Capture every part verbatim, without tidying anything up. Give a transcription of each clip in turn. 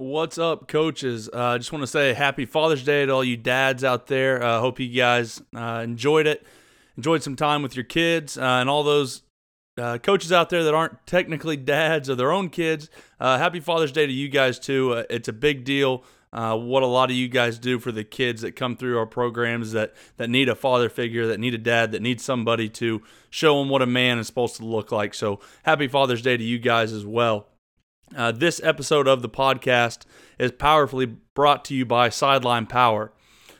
What's up, coaches? I uh, just want to say happy Father's Day to all you dads out there. I uh, hope you guys uh, enjoyed it, enjoyed some time with your kids, uh, and all those uh, coaches out there that aren't technically dads of their own kids. Uh, happy Father's Day to you guys, too. Uh, it's a big deal uh, what a lot of you guys do for the kids that come through our programs that, that need a father figure, that need a dad, that need somebody to show them what a man is supposed to look like. So happy Father's Day to you guys as well. Uh, this episode of the podcast is powerfully brought to you by Sideline Power.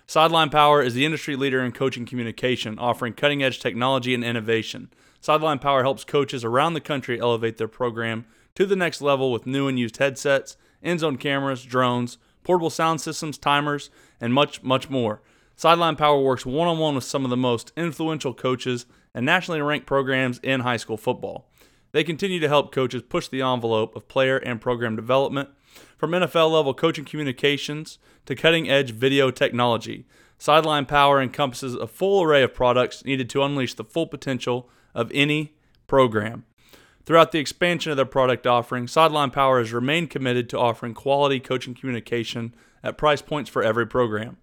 Sideline Power is the industry leader in coaching communication, offering cutting-edge technology and innovation. Sideline Power helps coaches around the country elevate their program to the next level with new and used headsets, end-zone cameras, drones, portable sound systems, timers, and much, much more. Sideline Power works one-on-one with some of the most influential coaches and nationally ranked programs in high school football. They continue to help coaches push the envelope of player and program development, from N F L-level coaching communications to cutting-edge video technology. Sideline Power encompasses a full array of products needed to unleash the full potential of any program. Throughout the expansion of their product offering, Sideline Power has remained committed to offering quality coaching communication at price points for every program.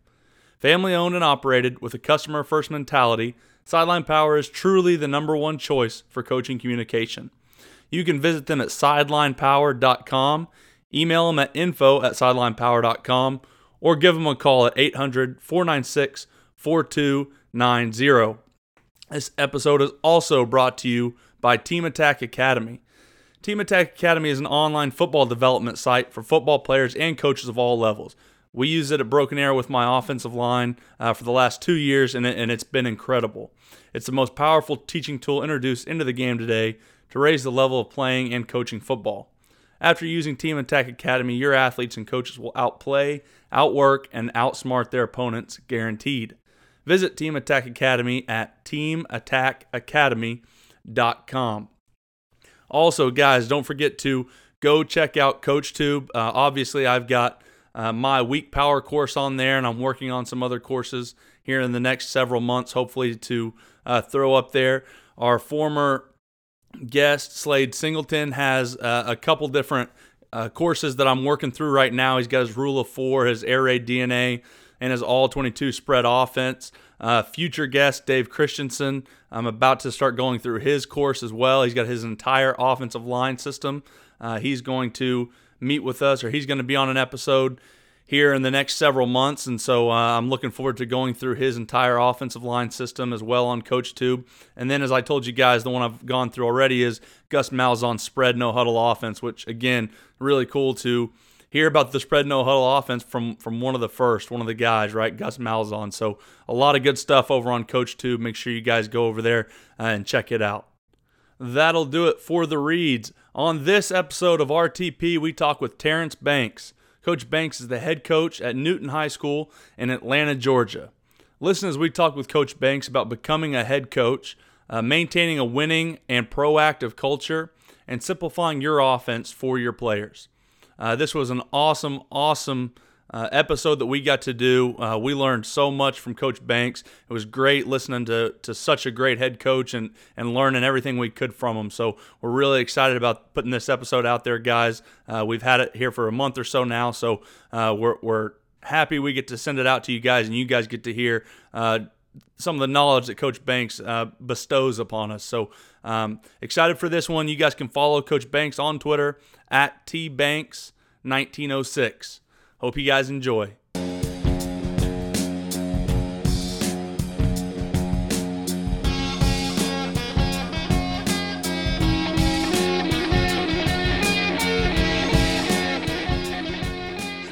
Family-owned and operated with a customer-first mentality, Sideline Power is truly the number one choice for coaching communication. You can visit them at sideline power dot com, email them at info at sideline power dot com, or give them a call at eight hundred, four nine six, four two nine zero. This episode is also brought to you by Team Attack Academy. Team Attack Academy is an online football development site for football players and coaches of all levels. We use it at Broken Arrow with my offensive line uh, for the last two years, and, it, and it's been incredible. It's the most powerful teaching tool introduced into the game today to raise the level of playing and coaching football. After using Team Attack Academy, your athletes and coaches will outplay, outwork, and outsmart their opponents, guaranteed. Visit Team Attack Academy at team attack academy dot com. Also, guys, don't forget to go check out CoachTube. Uh, obviously, I've got Uh, my weak power course on there, and I'm working on some other courses here in the next several months, hopefully to uh, throw up there. Our former guest, Slade Singleton, has uh, a couple different uh, courses that I'm working through right now. He's got his Rule of Four, his Air Raid D N A, and his All twenty-two Spread Offense. Uh, future guest, Dave Christensen, I'm about to start going through his course as well. He's got his entire offensive line system. Uh, he's going to meet with us, or he's going to be on an episode here in the next several months, and so uh, I'm looking forward to going through his entire offensive line system as well on CoachTube. And then, as I told you guys, the one I've gone through already is Gus Malzahn's Spread No Huddle Offense, which, again, really cool to hear about the Spread No Huddle Offense from from one of the first, one of the guys, right, Gus Malzahn. So a lot of good stuff over on CoachTube. Make sure you guys go over there uh, and check it out. That'll do it for the reads. On this episode of R T P, we talk with Terrence Banks. Coach Banks is the head coach at Newton High School in Atlanta, Georgia. Listen as we talk with Coach Banks about becoming a head coach, uh, maintaining a winning and proactive culture, and simplifying your offense for your players. Uh, this was an awesome, awesome uh, episode that we got to do. Uh, we learned so much from Coach Banks. It was great listening to, to such a great head coach and, and learning everything we could from him. So we're really excited about putting this episode out there, guys. Uh, we've had it here for a month or so now, so uh, we're, we're happy we get to send it out to you guys, and you guys get to hear uh, some of the knowledge that Coach Banks uh, bestows upon us. So um, excited for this one. You guys can follow Coach Banks on Twitter at T Banks nineteen oh six. Hope you guys enjoy.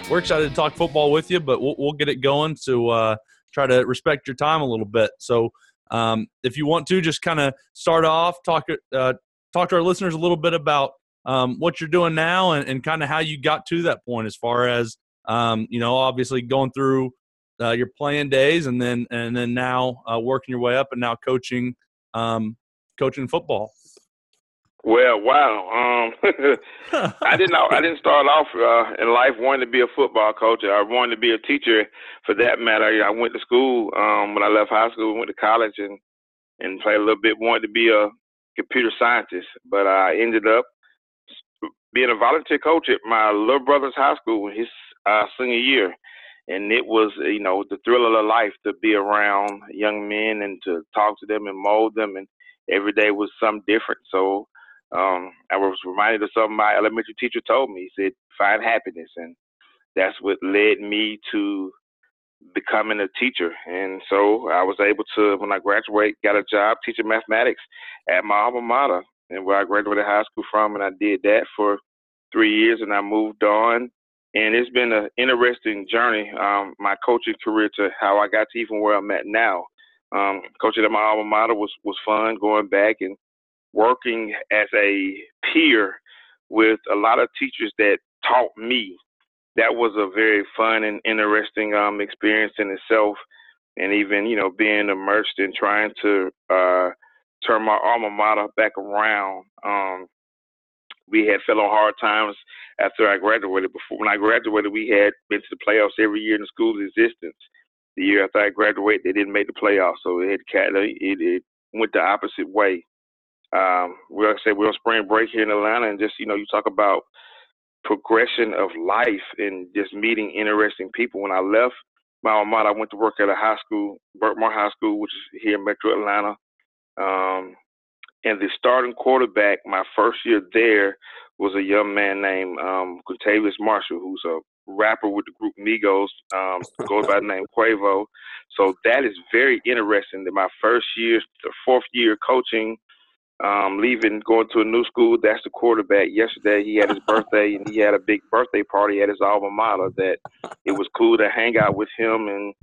We're excited to talk football with you, but we'll, we'll get it going to uh, try to respect your time a little bit. So um, if you want to, just kind of start off, talk, uh, talk to our listeners a little bit about um, what you're doing now and, and kind of how you got to that point as far as Um, you know, obviously going through uh, your playing days, and then and then now uh, working your way up, and now coaching, um, coaching football. Well, wow! Um, I didn't I didn't start off uh, in life wanting to be a football coach. I wanted to be a teacher, for that matter. I went to school um, when I left high school. Went to college and and played a little bit. Wanted to be a computer scientist, but I ended up being a volunteer coach at my little brother's high school his uh, senior year. And it was, you know, the thrill of life to be around young men and to talk to them and mold them. And every day was something different. So um, I was reminded of something my elementary teacher told me. He said, find happiness. And that's what led me to becoming a teacher. And so I was able to, when I graduated, got a job teaching mathematics at my alma mater and where I graduated high school from. And I did that for three years and I moved on. And it's been an interesting journey, um, my coaching career to how I got to even where I'm at now. Um, coaching at my alma mater was, was fun, going back and working as a peer with a lot of teachers that taught me. That was a very fun and interesting um, experience in itself. And even, you know, being immersed in trying to uh, turn my alma mater back around. Um, We had fell on hard times after I graduated. Before when I graduated, we had been to the playoffs every year in the school's existence. The year after I graduated, they didn't make the playoffs, so it had, it, it went the opposite way. Um, we like I said, we're on spring break here in Atlanta, and just you know, you talk about progression of life and just meeting interesting people. When I left my alma mater, I went to work at a high school, Berkmar High School, which is here in Metro Atlanta. Um, And the starting quarterback my first year there was a young man named um, Quavious Marshall, who's a rapper with the group Migos, um, goes by the name Quavo. So that is very interesting that my first year, the fourth year coaching, um, leaving, going to a new school, that's the quarterback. Yesterday he had his birthday, and he had a big birthday party at his alma mater that it was cool to hang out with him and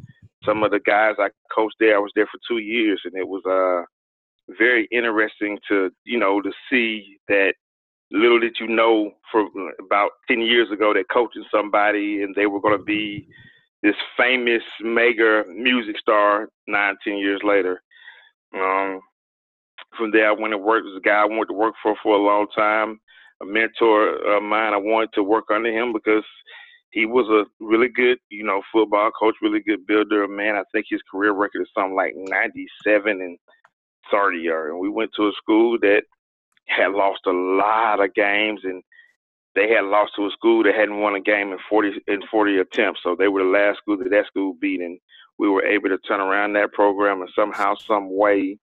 some of the guys I coached there. I was there for two years, and it was uh, – very interesting to, you know, to see that little did you know from about ten years ago that coaching somebody and they were going to be this famous mega music star nine, ten years later. Um, from there, I went and worked with a guy I wanted to work for for a long time, a mentor of mine. I wanted to work under him because he was a really good, you know, football coach, really good builder. Man, I think his career record is something like ninety-seven and thirty, and we went to a school that had lost a lot of games, and they had lost to a school that hadn't won a game in forty in forty attempts. So they were the last school that that school beat, and we were able to turn around that program. And somehow, some way,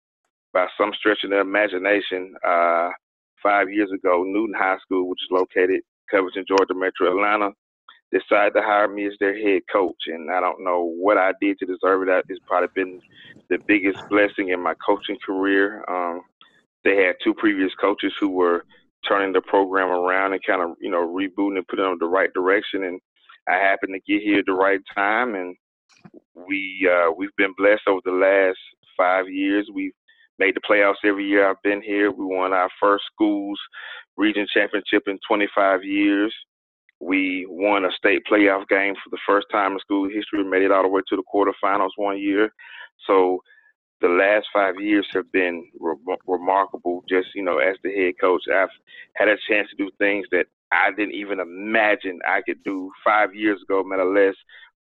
by some stretch of the imagination, uh, five years ago, Newton High School, which is located in Covington, Georgia, Metro Atlanta, decided to hire me as their head coach, and I don't know what I did to deserve it. It's probably been the biggest blessing in my coaching career. Um, they had two previous coaches who were turning the program around and kind of, you know, rebooting and putting it in the right direction, and I happened to get here at the right time, and we, uh, we've been blessed over the last five years. We've made the playoffs every year I've been here. We won our first school's region championship in twenty-five years. We won a state playoff game for the first time in school history. We made it all the way to the quarterfinals one year. So the last five years have been re remarkable. Just, you know, as the head coach, I've had a chance to do things that I didn't even imagine I could do five years ago, more or less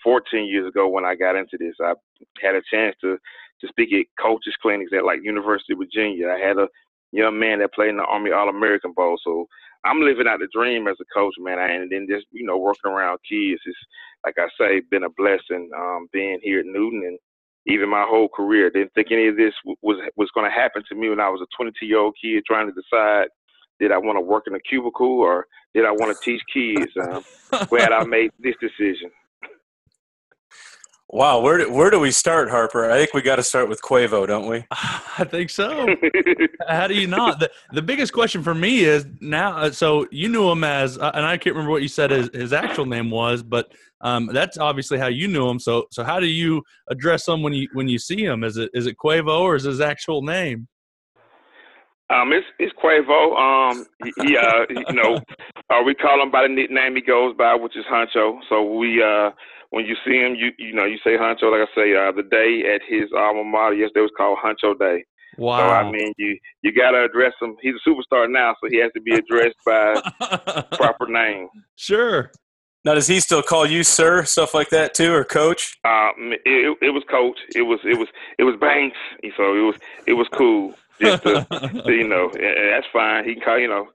fourteen years ago when I got into this. I had a chance to, to speak at coaches clinics at like University of Virginia. I had a young man that played in the Army All-American Bowl. So I'm living out the dream as a coach, man. I, and then just, you know, working around kids. It's, like I say, been a blessing um, being here at Newton and even my whole career. Didn't think any of this w was, was going to happen to me when I was a twenty-two-year-old kid trying to decide, did I want to work in a cubicle or did I want to teach kids? Um, glad I made this decision. Wow, where do, where do we start, Harper? I think we got to start with Quavo, don't we? I think so. How do you not? The, the biggest question for me is now, so you knew him as, and I can't remember what you said his, his actual name was, but um, that's obviously how you knew him. So so how do you address someone when you, when you see him? Is it is it Quavo or is his actual name? Um, it's, it's Quavo. Um, he, uh, you know, uh, we call him by the nickname he goes by, which is Honcho. So we, uh, when you see him, you, you know, you say Honcho. Like I say, uh, the day at his alma mater yesterday was called Honcho Day. Wow. So, I mean, you, you got to address him. He's a superstar now, so he has to be addressed by proper name. Sure. Now, does he still call you sir, stuff like that too, or coach? Um, it, it was coach. It was, it was, it was Banks. So it was, it was cool. Just to, to, you know, that's fine. He can call, you know,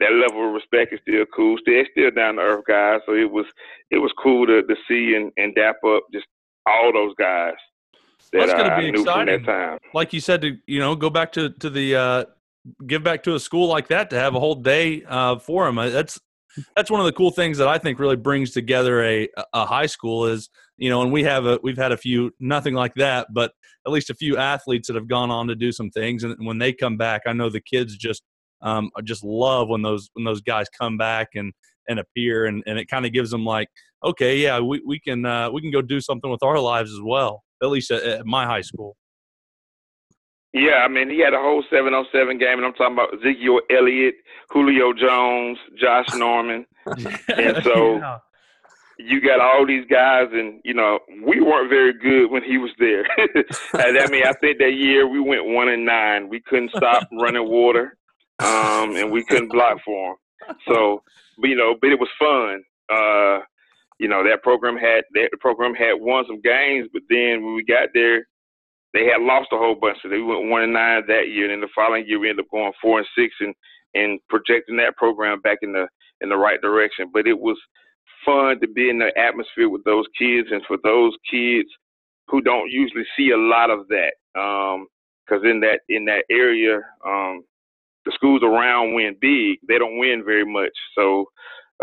that level of respect is still cool. They're still down to earth guys, so it was it was cool to, to see and, and dap up just all those guys that well, I be knew exciting. From that time. Like you said, to you know go back to to the uh, give back to a school like that to have a whole day uh, for them. That's that's one of the cool things that I think really brings together a a high school is you know and we have a we've had a few nothing like that, but at least a few athletes that have gone on to do some things, and when they come back, I know the kids just. Um, I just love when those when those guys come back and, and appear, and, and it kind of gives them like, okay, yeah, we we can uh, we can go do something with our lives as well. At least at, at my high school. Yeah, I mean, he had a whole seven on seven game, and I'm talking about Ezekiel Elliott, Julio Jones, Josh Norman, and so yeah. You got all these guys, and you know we weren't very good when he was there. And I mean, I think that year we went one and nine. We couldn't stop running water. um, and we couldn't block for him. So, but, you know, but it was fun. Uh, you know, that program had that program had won some games, but then when we got there, they had lost a whole bunch. So they went one and nine that year, and then the following year we ended up going four and six, and and projecting that program back in the in the right direction. But it was fun to be in the atmosphere with those kids, and for those kids who don't usually see a lot of that, because um, in that in that area. Um, The schools around win big. They don't win very much. So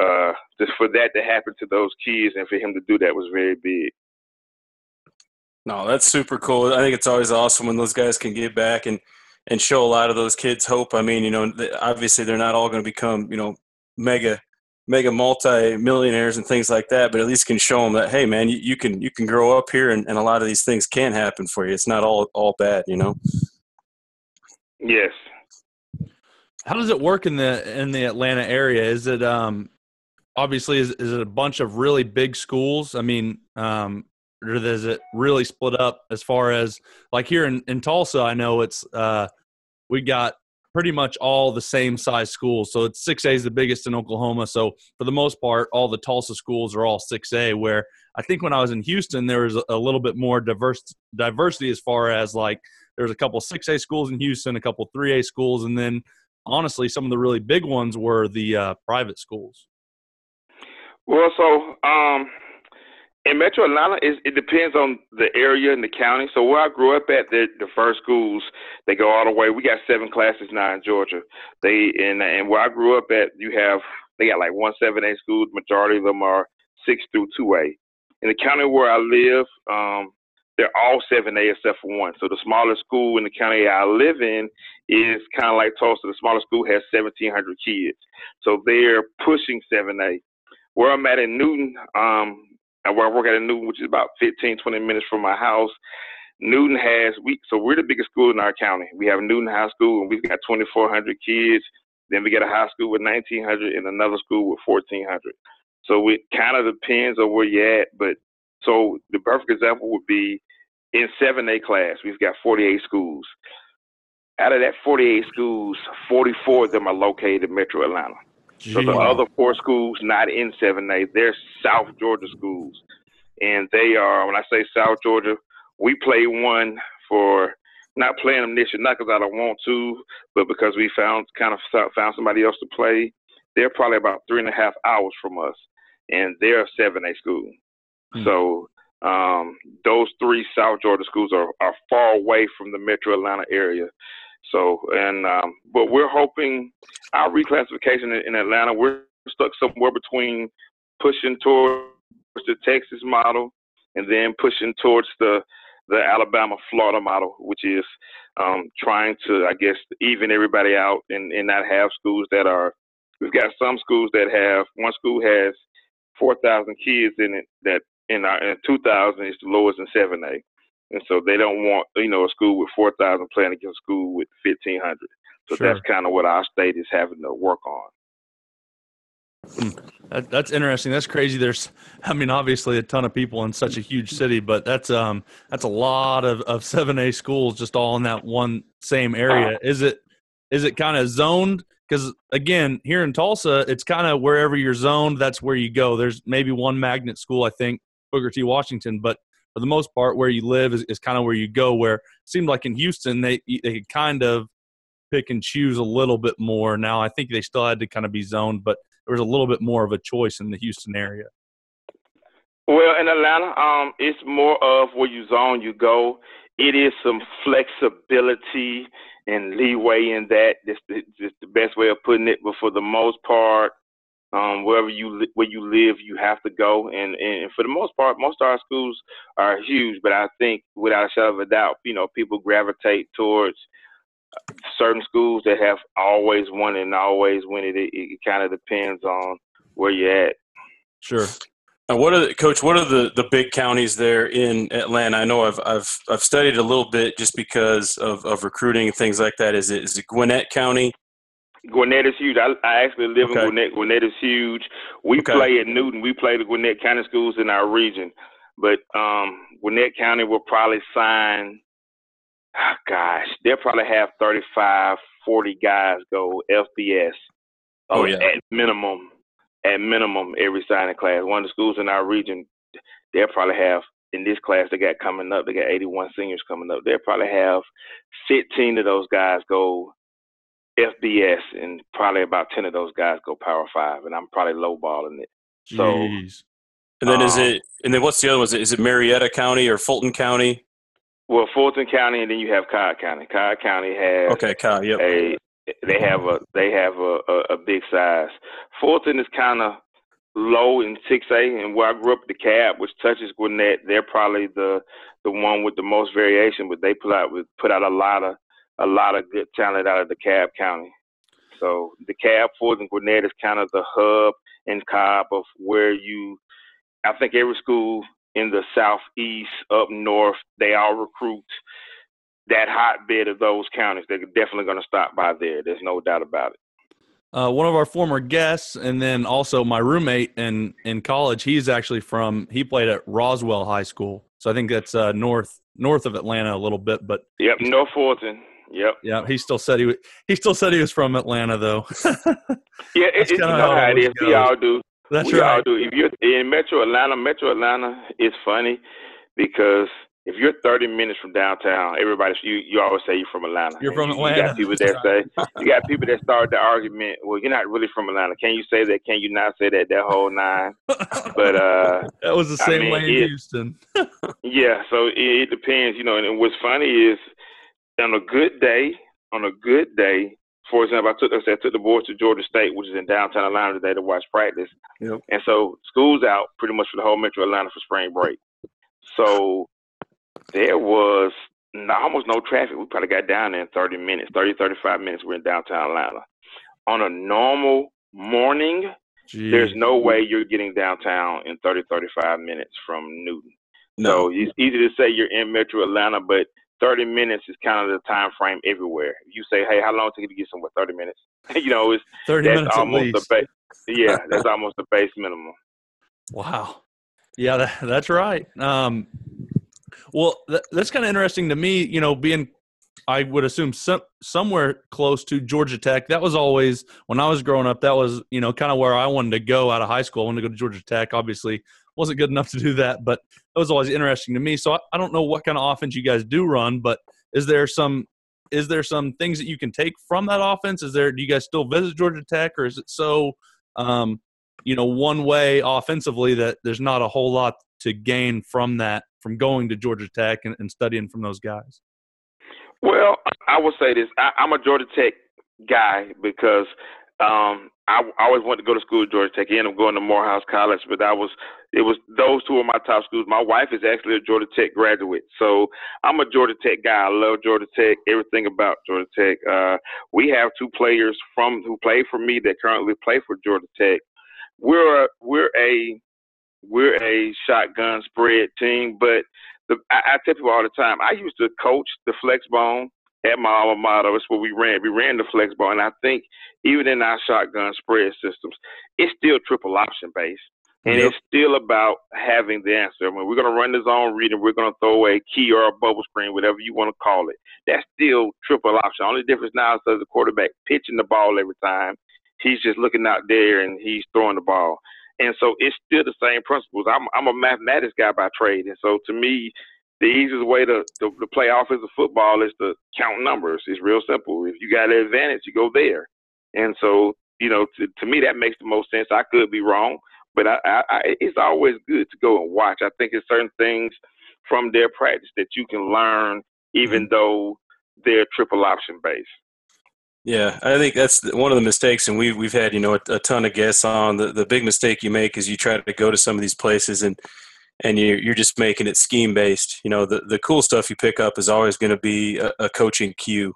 uh, just for that to happen to those kids and for him to do that was very big. No, that's super cool. I think it's always awesome when those guys can get back and, and show a lot of those kids hope. I mean, you know, obviously they're not all going to become, you know, mega mega multi-millionaires and things like that, but at least can show them that, hey, man, you, you can you can grow up here and, and a lot of these things can happen for you. It's not all, all bad, you know? Yes. How does it work in the in the Atlanta area? Is it um, obviously is is it a bunch of really big schools? I mean, um, or is it really split up as far as like here in, in Tulsa? I know it's uh, we got pretty much all the same size schools. So it's six A is the biggest in Oklahoma. So for the most part, all the Tulsa schools are all six A. Where I think when I was in Houston, there was a little bit more diverse diversity as far as like there's a couple six A schools in Houston, a couple three A schools, and then honestly, some of the really big ones were the uh, private schools. Well, so um, in Metro Atlanta, it, it depends on the area and the county. So where I grew up at, the, the first schools, they go all the way. We got seven classes now in Georgia. They and, and where I grew up at, you have they got like one seven A schools. Majority of them are six through two A. In the county where I live, um, they're all seven A except for one. So the smaller school in the county I live in is kind of like Tulsa. The smaller school has seventeen hundred kids. So they're pushing seven A. Where I'm at in Newton, um, where I work at in Newton, which is about fifteen, twenty minutes from my house, Newton has, we, so we're the biggest school in our county. We have Newton High School, and we've got twenty-four hundred kids. Then we got a high school with nineteen hundred and another school with fourteen hundred. So it kind of depends on where you're at, but so the perfect example would be in seven A class, we've got forty-eight schools. Out of that forty-eight schools, forty-four of them are located in Metro Atlanta. Gee. So the other four schools not in seven A, they're South Georgia schools. And they are, when I say South Georgia, we play one for not playing them this year, not because I don't want to, but because we found kind of found somebody else to play. They're probably about three and a half hours from us, and they're a seven A school. So um, those three South Georgia schools are, are far away from the Metro Atlanta area. So and um, but we're hoping our reclassification in, in Atlanta, we're stuck somewhere between pushing towards the Texas model and then pushing towards the the Alabama Florida model, which is um, trying to I guess even everybody out and, and not have schools that are. We've got some schools that have one school has four thousand kids in it that. In, our, in two thousand, it's the lowest in seven A. And so they don't want, you know, a school with four thousand playing against a school with fifteen hundred. So sure. That's kind of what our state is having to work on. That, that's interesting. That's crazy. There's, I mean, obviously a ton of people in such a huge city, but that's um that's a lot of, of seven A schools just all in that one same area. Uh, is it is it kind of zoned? Because, again, here in Tulsa, it's kind of wherever you're zoned, that's where you go. There's maybe one magnet school, I think, Booker T. Washington, but for the most part, where you live is, is kind of where you go, where it seemed like in Houston, they, they kind of pick and choose a little bit more. Now, I think they still had to kind of be zoned, but there was a little bit more of a choice in the Houston area. Well, in Atlanta, um, it's more of where you zone, you go. It is some flexibility and leeway in that. That's the, that's the best way of putting it. But for the most part, um, wherever you li- where you live, you have to go. And, and for the most part, most of our schools are huge. But I think, without a shadow of a doubt, you know, people gravitate towards certain schools that have always won and always win it. It, it kind of depends on where you're at. Sure. Now, what are the, Coach? What are the, the big counties there in Atlanta? I know I've I've I've studied a little bit just because of, of recruiting and things like that. Is it is it Gwinnett County? Gwinnett is huge. I, I actually live okay. in Gwinnett. Gwinnett is huge. We okay. play at Newton. We play the Gwinnett County schools in our region, but um, Gwinnett County will probably sign. Oh gosh, they'll probably have thirty-five, forty guys go F B S. Oh yeah, at minimum. At minimum, every signing class. One of the schools in our region, they'll probably have, in this class they got coming up, they got eighty-one seniors coming up. They'll probably have fifteen of those guys go F B S and probably about ten of those guys go Power Five, and I'm probably lowballing it. So, Jeez. And then um, is it? And then what's the other one? Is it, is it Marietta County or Fulton County? Well, Fulton County, and then you have Cobb County. Cobb County has okay, Cobb, yep. a. They have a they have a, a, a big size. Fulton is kind of low in six A, and where I grew up, the DeKalb, which touches Gwinnett, they're probably the the one with the most variation. But they put out put out a lot of a lot of good talent out of the DeKalb County. So the DeKalb, Fulton, Gwinnett is kind of the hub and Cobb of where you. I think every school in the southeast, up north, they all recruit that hotbed of those counties. They're definitely going to stop by there. There's no doubt about it. Uh, one of our former guests, and then also my roommate in, in college, he's actually from, he played at Roswell High School. So I think that's uh, north north of Atlanta a little bit. But yep, North Fulton. Yep. Yeah, he still said he was, he still said he was from Atlanta, though. yeah, it, you know how it is. Goes. We all do. That's we right. all do. If you're in Metro Atlanta, Metro Atlanta is funny because – if you're thirty minutes from downtown, everybody you, you always say you're from Atlanta. You're from Atlanta. You got people that say you got people that start the argument. Well, you're not really from Atlanta. Can you say that? Can you not say that? That whole nine. But uh, that was the same I mean, way in it, Houston. yeah. So it, it depends, you know. And, and what's funny is on a good day, on a good day, for example, I took I, said, I took the boys to Georgia State, which is in downtown Atlanta today, to watch practice. Yep. And so school's out pretty much for the whole Metro Atlanta for spring break. So there was no, almost no traffic. We probably got down there in thirty minutes, thirty, thirty-five minutes. We're in downtown Atlanta. On a normal morning, Jeez. There's no way you're getting downtown in thirty, thirty-five minutes from Newton. No. So it's easy to say you're in Metro Atlanta, but thirty minutes is kind of the time frame everywhere. You say, hey, how long does it take to get somewhere? thirty minutes. you know, it's thirty that's minutes almost at least. The base. Yeah, that's almost the base minimum. Wow. Yeah, that, that's right. Um, Well, th- that's kind of interesting to me, you know, being, I would assume, some, somewhere close to Georgia Tech. That was always, when I was growing up, that was, you know, kind of where I wanted to go out of high school. I wanted to go to Georgia Tech. Obviously, wasn't good enough to do that, but it was always interesting to me. So I, I don't know what kind of offense you guys do run, but is there some is there some things that you can take from that offense? Is there do you guys still visit Georgia Tech, or is it so, um, you know, one way offensively that there's not a whole lot to gain from that? From going to Georgia Tech and, and studying from those guys? Well, I would say this. I, I'm a Georgia Tech guy because um, I, I always wanted to go to school at Georgia Tech. I ended up going to Morehouse College, but I was it was those two were my top schools. My wife is actually a Georgia Tech graduate, so I'm a Georgia Tech guy. I love Georgia Tech, everything about Georgia Tech. Uh, we have two players from who played for me that currently play for Georgia Tech. We're a, we're a We're a shotgun spread team, but the, I, I tell people all the time, I used to coach the flex bone at my alma mater. It's what we ran. We ran the flex bone, and I think even in our shotgun spread systems, it's still triple option based, and yep. It's still about having the answer. I mean, we're going to run the zone read, and we're going to throw a key or a bubble screen, whatever you want to call it. That's still triple option. Only difference now is that the quarterback pitching the ball every time. He's just looking out there, and he's throwing the ball. And so it's still the same principles. I'm I'm a mathematics guy by trade. And so to me, the easiest way to, to, to play offensive football is to count numbers. It's real simple. If you got an advantage, you go there. And so, you know, to, to me, that makes the most sense. I could be wrong, but I, I, I, it's always good to go and watch. I think it's certain things from their practice that you can learn, even though they're triple option based. Yeah, I think that's one of the mistakes, and we've we've had, you know, a, a ton of guests on. The the big mistake you make is you try to go to some of these places and and you you're just making it scheme based. You know, the, the cool stuff you pick up is always going to be a, a coaching cue,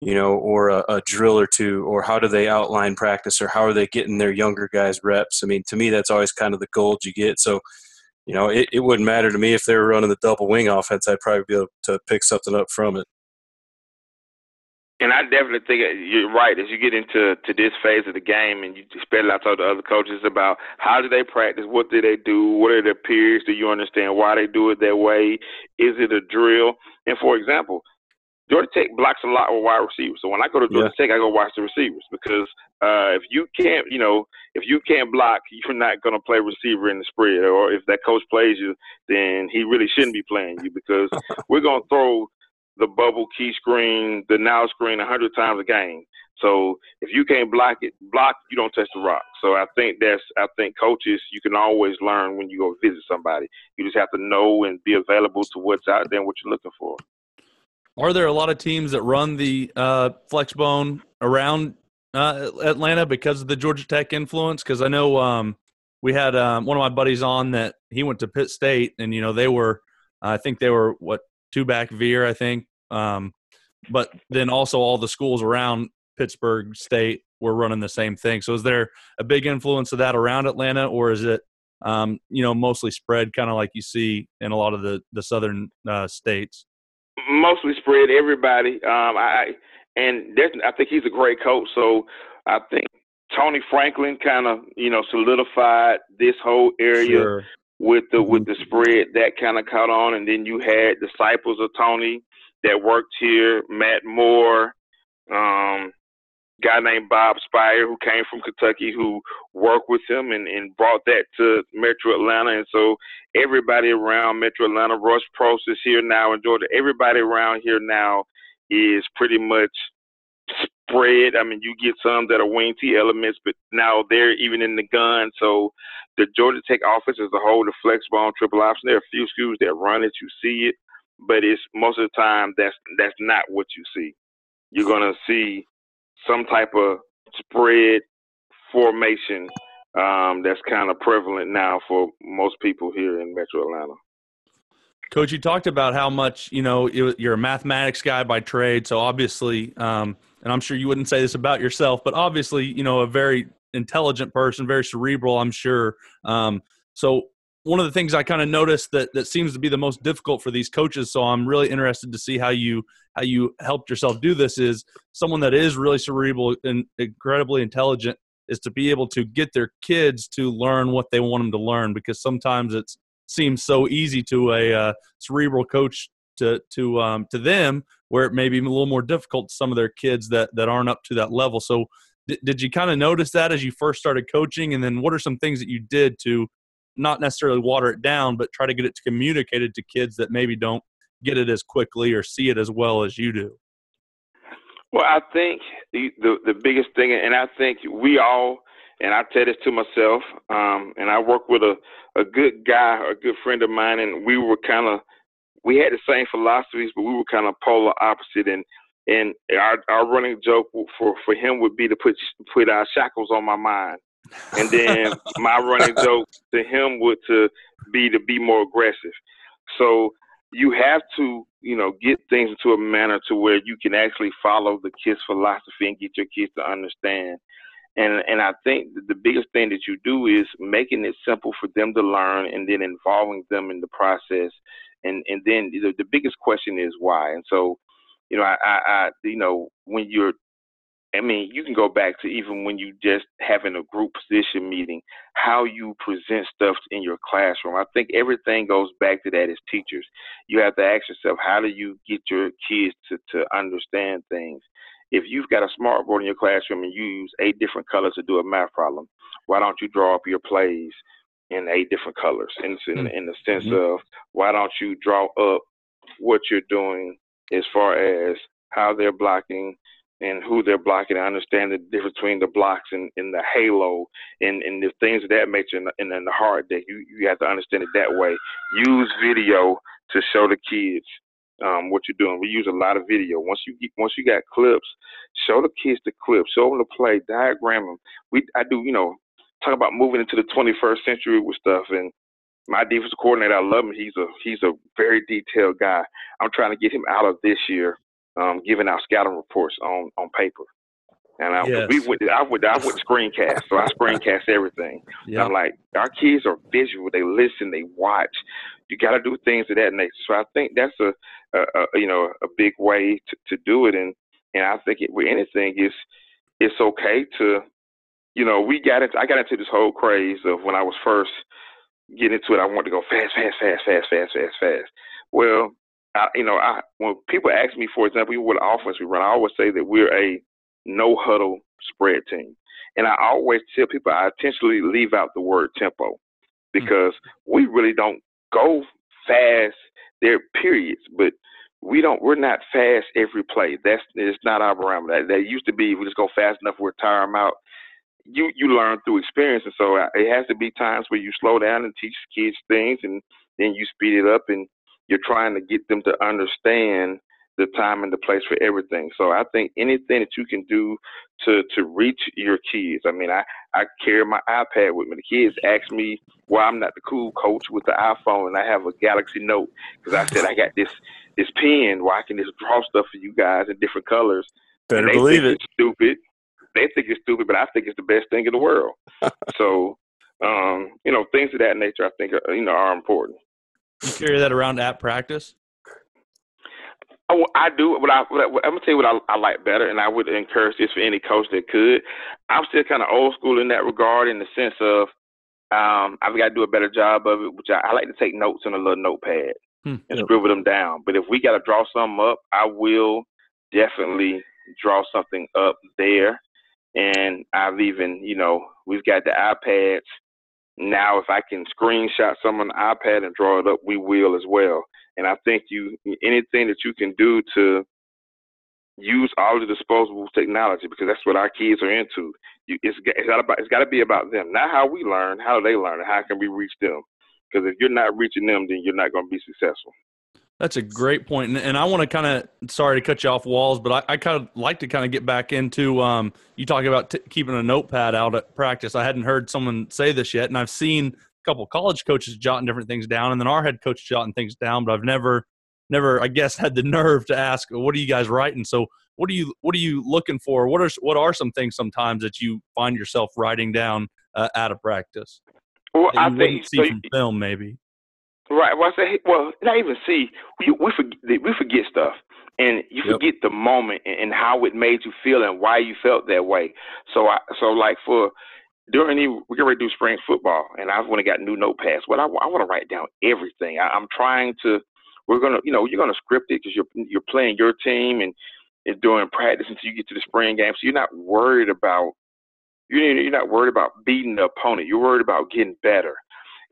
you know, or a, a drill or two, or how do they outline practice, or how are they getting their younger guys reps. I mean, to me, that's always kind of the gold you get. So, you know, it, it wouldn't matter to me if they were running the double wing offense. I'd probably be able to pick something up from it. And I definitely think you're right. As you get into to this phase of the game and you spread it out to the other coaches about how do they practice, what do they do, what are their peers, do you understand why they do it that way, is it a drill? And, for example, Georgia Tech blocks a lot with wide receivers. So when I go to Georgia yeah. Tech, I go watch the receivers because uh, if you can't, you know, if you can't block, you're not going to play receiver in the spread. Or if that coach plays you, then he really shouldn't be playing you because we're going to throw – the bubble key screen, the now screen a hundred times a game. So if you can't block it, block, you don't touch the rock. So I think that's, I think coaches, you can always learn when you go visit somebody. You just have to know and be available to what's out there and what you're looking for. Are there a lot of teams that run the uh, flexbone around uh, Atlanta because of the Georgia Tech influence? Because I know um, we had um, one of my buddies on that he went to Pitt State, and, you know, they were, I think they were, what, two-back veer, I think. Um, but then also all the schools around Pittsburgh State were running the same thing. So is there a big influence of that around Atlanta, or is it, um, you know, mostly spread kind of like you see in a lot of the, the southern uh, states? Mostly spread, everybody. Um, I And I think he's a great coach. So I think Tony Franklin kind of, you know, solidified this whole area. Sure. With the with the spread, that kind of caught on, and then you had disciples of Tony that worked here, Matt Moore, um, guy named Bob Spire who came from Kentucky who worked with him and, and brought that to Metro Atlanta. And so everybody around Metro Atlanta, Rush Prost is here now in Georgia. Everybody around here now is pretty much spread. I mean, you get some that are wing T elements, but now they're even in the gun. So the Georgia Tech offense as a whole, the flexbone, triple option, there are a few schools that run it, you see it, but it's most of the time that's that's not what you see. You're gonna see some type of spread formation um, that's kind of prevalent now for most people here in Metro Atlanta. Coach, you talked about how much, you know, you're a mathematics guy by trade, so obviously, um, and I'm sure you wouldn't say this about yourself, but obviously, you know, a very intelligent person, very cerebral, I'm sure. Um, so one of the things I kind of noticed that that seems to be the most difficult for these coaches, so I'm really interested to see how you how you helped yourself do this, is someone that is really cerebral and incredibly intelligent is to be able to get their kids to learn what they want them to learn, because sometimes it's seems so easy to a uh, cerebral coach to to um, to them, where it may be a little more difficult to some of their kids that, that aren't up to that level. So d- did you kind of notice that as you first started coaching? And then what are some things that you did to not necessarily water it down, but try to get it to communicated to kids that maybe don't get it as quickly or see it as well as you do? Well, I think the, the, the biggest thing, and I think we all – and I tell this to myself, um, and I work with a, a good guy, a good friend of mine, and we were kind of, we had the same philosophies, but we were kind of polar opposite. And and our, our running joke for, for him would be to put put our shackles on my mind. And then my running joke to him would to be to be more aggressive. So you have to, you know, get things into a manner to where you can actually follow the KISS philosophy and get your kids to understand. And and I think the biggest thing that you do is making it simple for them to learn and then involving them in the process. And, and then the, the biggest question is why. And so, you know, I, I, I, you know, when you're, I mean, you can go back to even when you just having a group position meeting, how you present stuff in your classroom. I think everything goes back to that as teachers. You have to ask yourself, how do you get your kids to, to understand things? If you've got a smart board in your classroom and you use eight different colors to do a math problem, why don't you draw up your plays in eight different colors? In, in, in the sense mm-hmm. of why don't you draw up what you're doing as far as how they're blocking and who they're blocking. I understand the difference between the blocks and, and the halo and, and the things of that nature and, and, and the hard that you, you have to understand it that way. Use video to show the kids um, what you're doing. We use a lot of video. Once you once you got clips, show the kids the clips, show them the play, diagram them. We I do, you know, talk about moving into the twenty-first century with stuff. And my defensive coordinator, I love him. He's a he's a very detailed guy. I'm trying to get him out of this year. Um, giving out scouting reports on, on paper, and I yes. we went, I would I would screencast, so I screencast everything. Yep. I'm like, our kids are visual; they listen, they watch. You got to do things of that nature. So I think that's a, a, a you know a big way to, to do it, and and I think it, with anything, it's it's okay to, you know, we got it. I got into this whole craze of when I was first getting into it, I wanted to go fast, fast, fast, fast, fast, fast, fast. Well. I, you know, I, when people ask me, for example, what offense we run, I always say that we're a no-huddle spread team. And I always tell people I intentionally leave out the word tempo because mm-hmm. we really don't go fast. There are periods, but we don't, we're not fast every play. That's it's not our parameter. That, that used to be we just go fast enough, we'll tire them out. You, you learn through experience, and so it has to be times where you slow down and teach kids things, and then you speed it up, and you're trying to get them to understand the time and the place for everything. So I think anything that you can do to, to reach your kids. I mean, I, I carry my iPad with me. The kids ask me why I'm not the cool coach with the iPhone and I have a Galaxy Note because I said I got this this pen where I can just draw stuff for you guys in different colors. Better they believe think it. It's stupid. They think it's stupid, but I think it's the best thing in the world. So, um, you know, things of that nature I think are, you know, are important. You carry that around at practice? Oh, I do. But I, I'm gonna tell you what I, I like better, and I would encourage this for any coach that could. I'm still kind of old school in that regard, in the sense of um, I've got to do a better job of it. Which I, I like to take notes on a little notepad hmm. and yep. scribble them down. But if we got to draw something up, I will definitely draw something up there. And I've even, you know, we've got the iPads. Now, if I can screenshot some on the iPad and draw it up, we will as well. And I think you anything that you can do to use all the disposable technology, because that's what our kids are into. You, it's it's got about it's got to be about them, not how we learn. How do they learn? How can we reach them? Because if you're not reaching them, then you're not going to be successful. That's a great point. And, and I want to kind of, sorry to cut you off, Walls, but I, I kind of like to kind of get back into, um, you talking about t- keeping a notepad out at practice. I hadn't heard someone say this yet, and I've seen a couple of college coaches jotting different things down, and then our head coach jotting things down, but I've never, never, I guess, had the nerve to ask, what are you guys writing? So what do you, what are you looking for? What are, what are some things sometimes that you find yourself writing down uh, out of practice? Well, I think so. You, film, maybe. Right. Well, I say, well, not even see. We we forget, we forget stuff, and you yep. forget the moment and, and how it made you feel and why you felt that way. So I so like for during the we get ready to do spring football, and I've when I got new notepads. Well, I, I want to write down everything. I, I'm trying to. We're gonna you know you're gonna script it because you're you're playing your team and, and doing practice until you get to the spring game. So you're not worried about you you're not worried about beating the opponent. You're worried about getting better,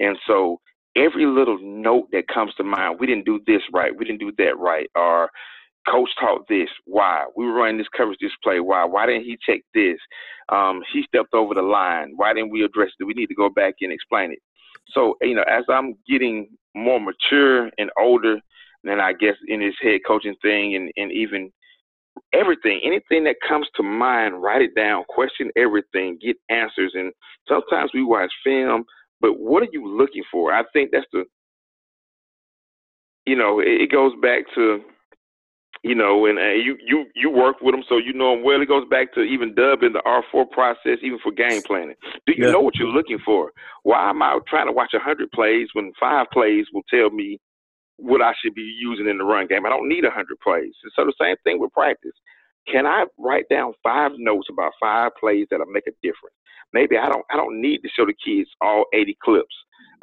and so. Every little note that comes to mind, we didn't do this right, we didn't do that right, or coach taught this, why? We were running this coverage, this play, why? Why didn't he check this? Um, he stepped over the line. Why didn't we address it? We need to go back and explain it. So, you know, as I'm getting more mature and older, then I guess in this head coaching thing and, and even everything, anything that comes to mind, write it down, question everything, get answers. And sometimes we watch film. But what are you looking for? I think that's the, you know, it goes back to, you know, and uh, you, you, you work with them, so you know them well. It goes back to even Dub in the R four process, even for game planning. Do you yeah. know what you're looking for? Why am I trying to watch one hundred plays when five plays will tell me what I should be using in the run game? I don't need one hundred plays. And so the same thing with practice. Can I write down five notes about five plays that'll make a difference? Maybe I don't I don't need to show the kids all eighty clips.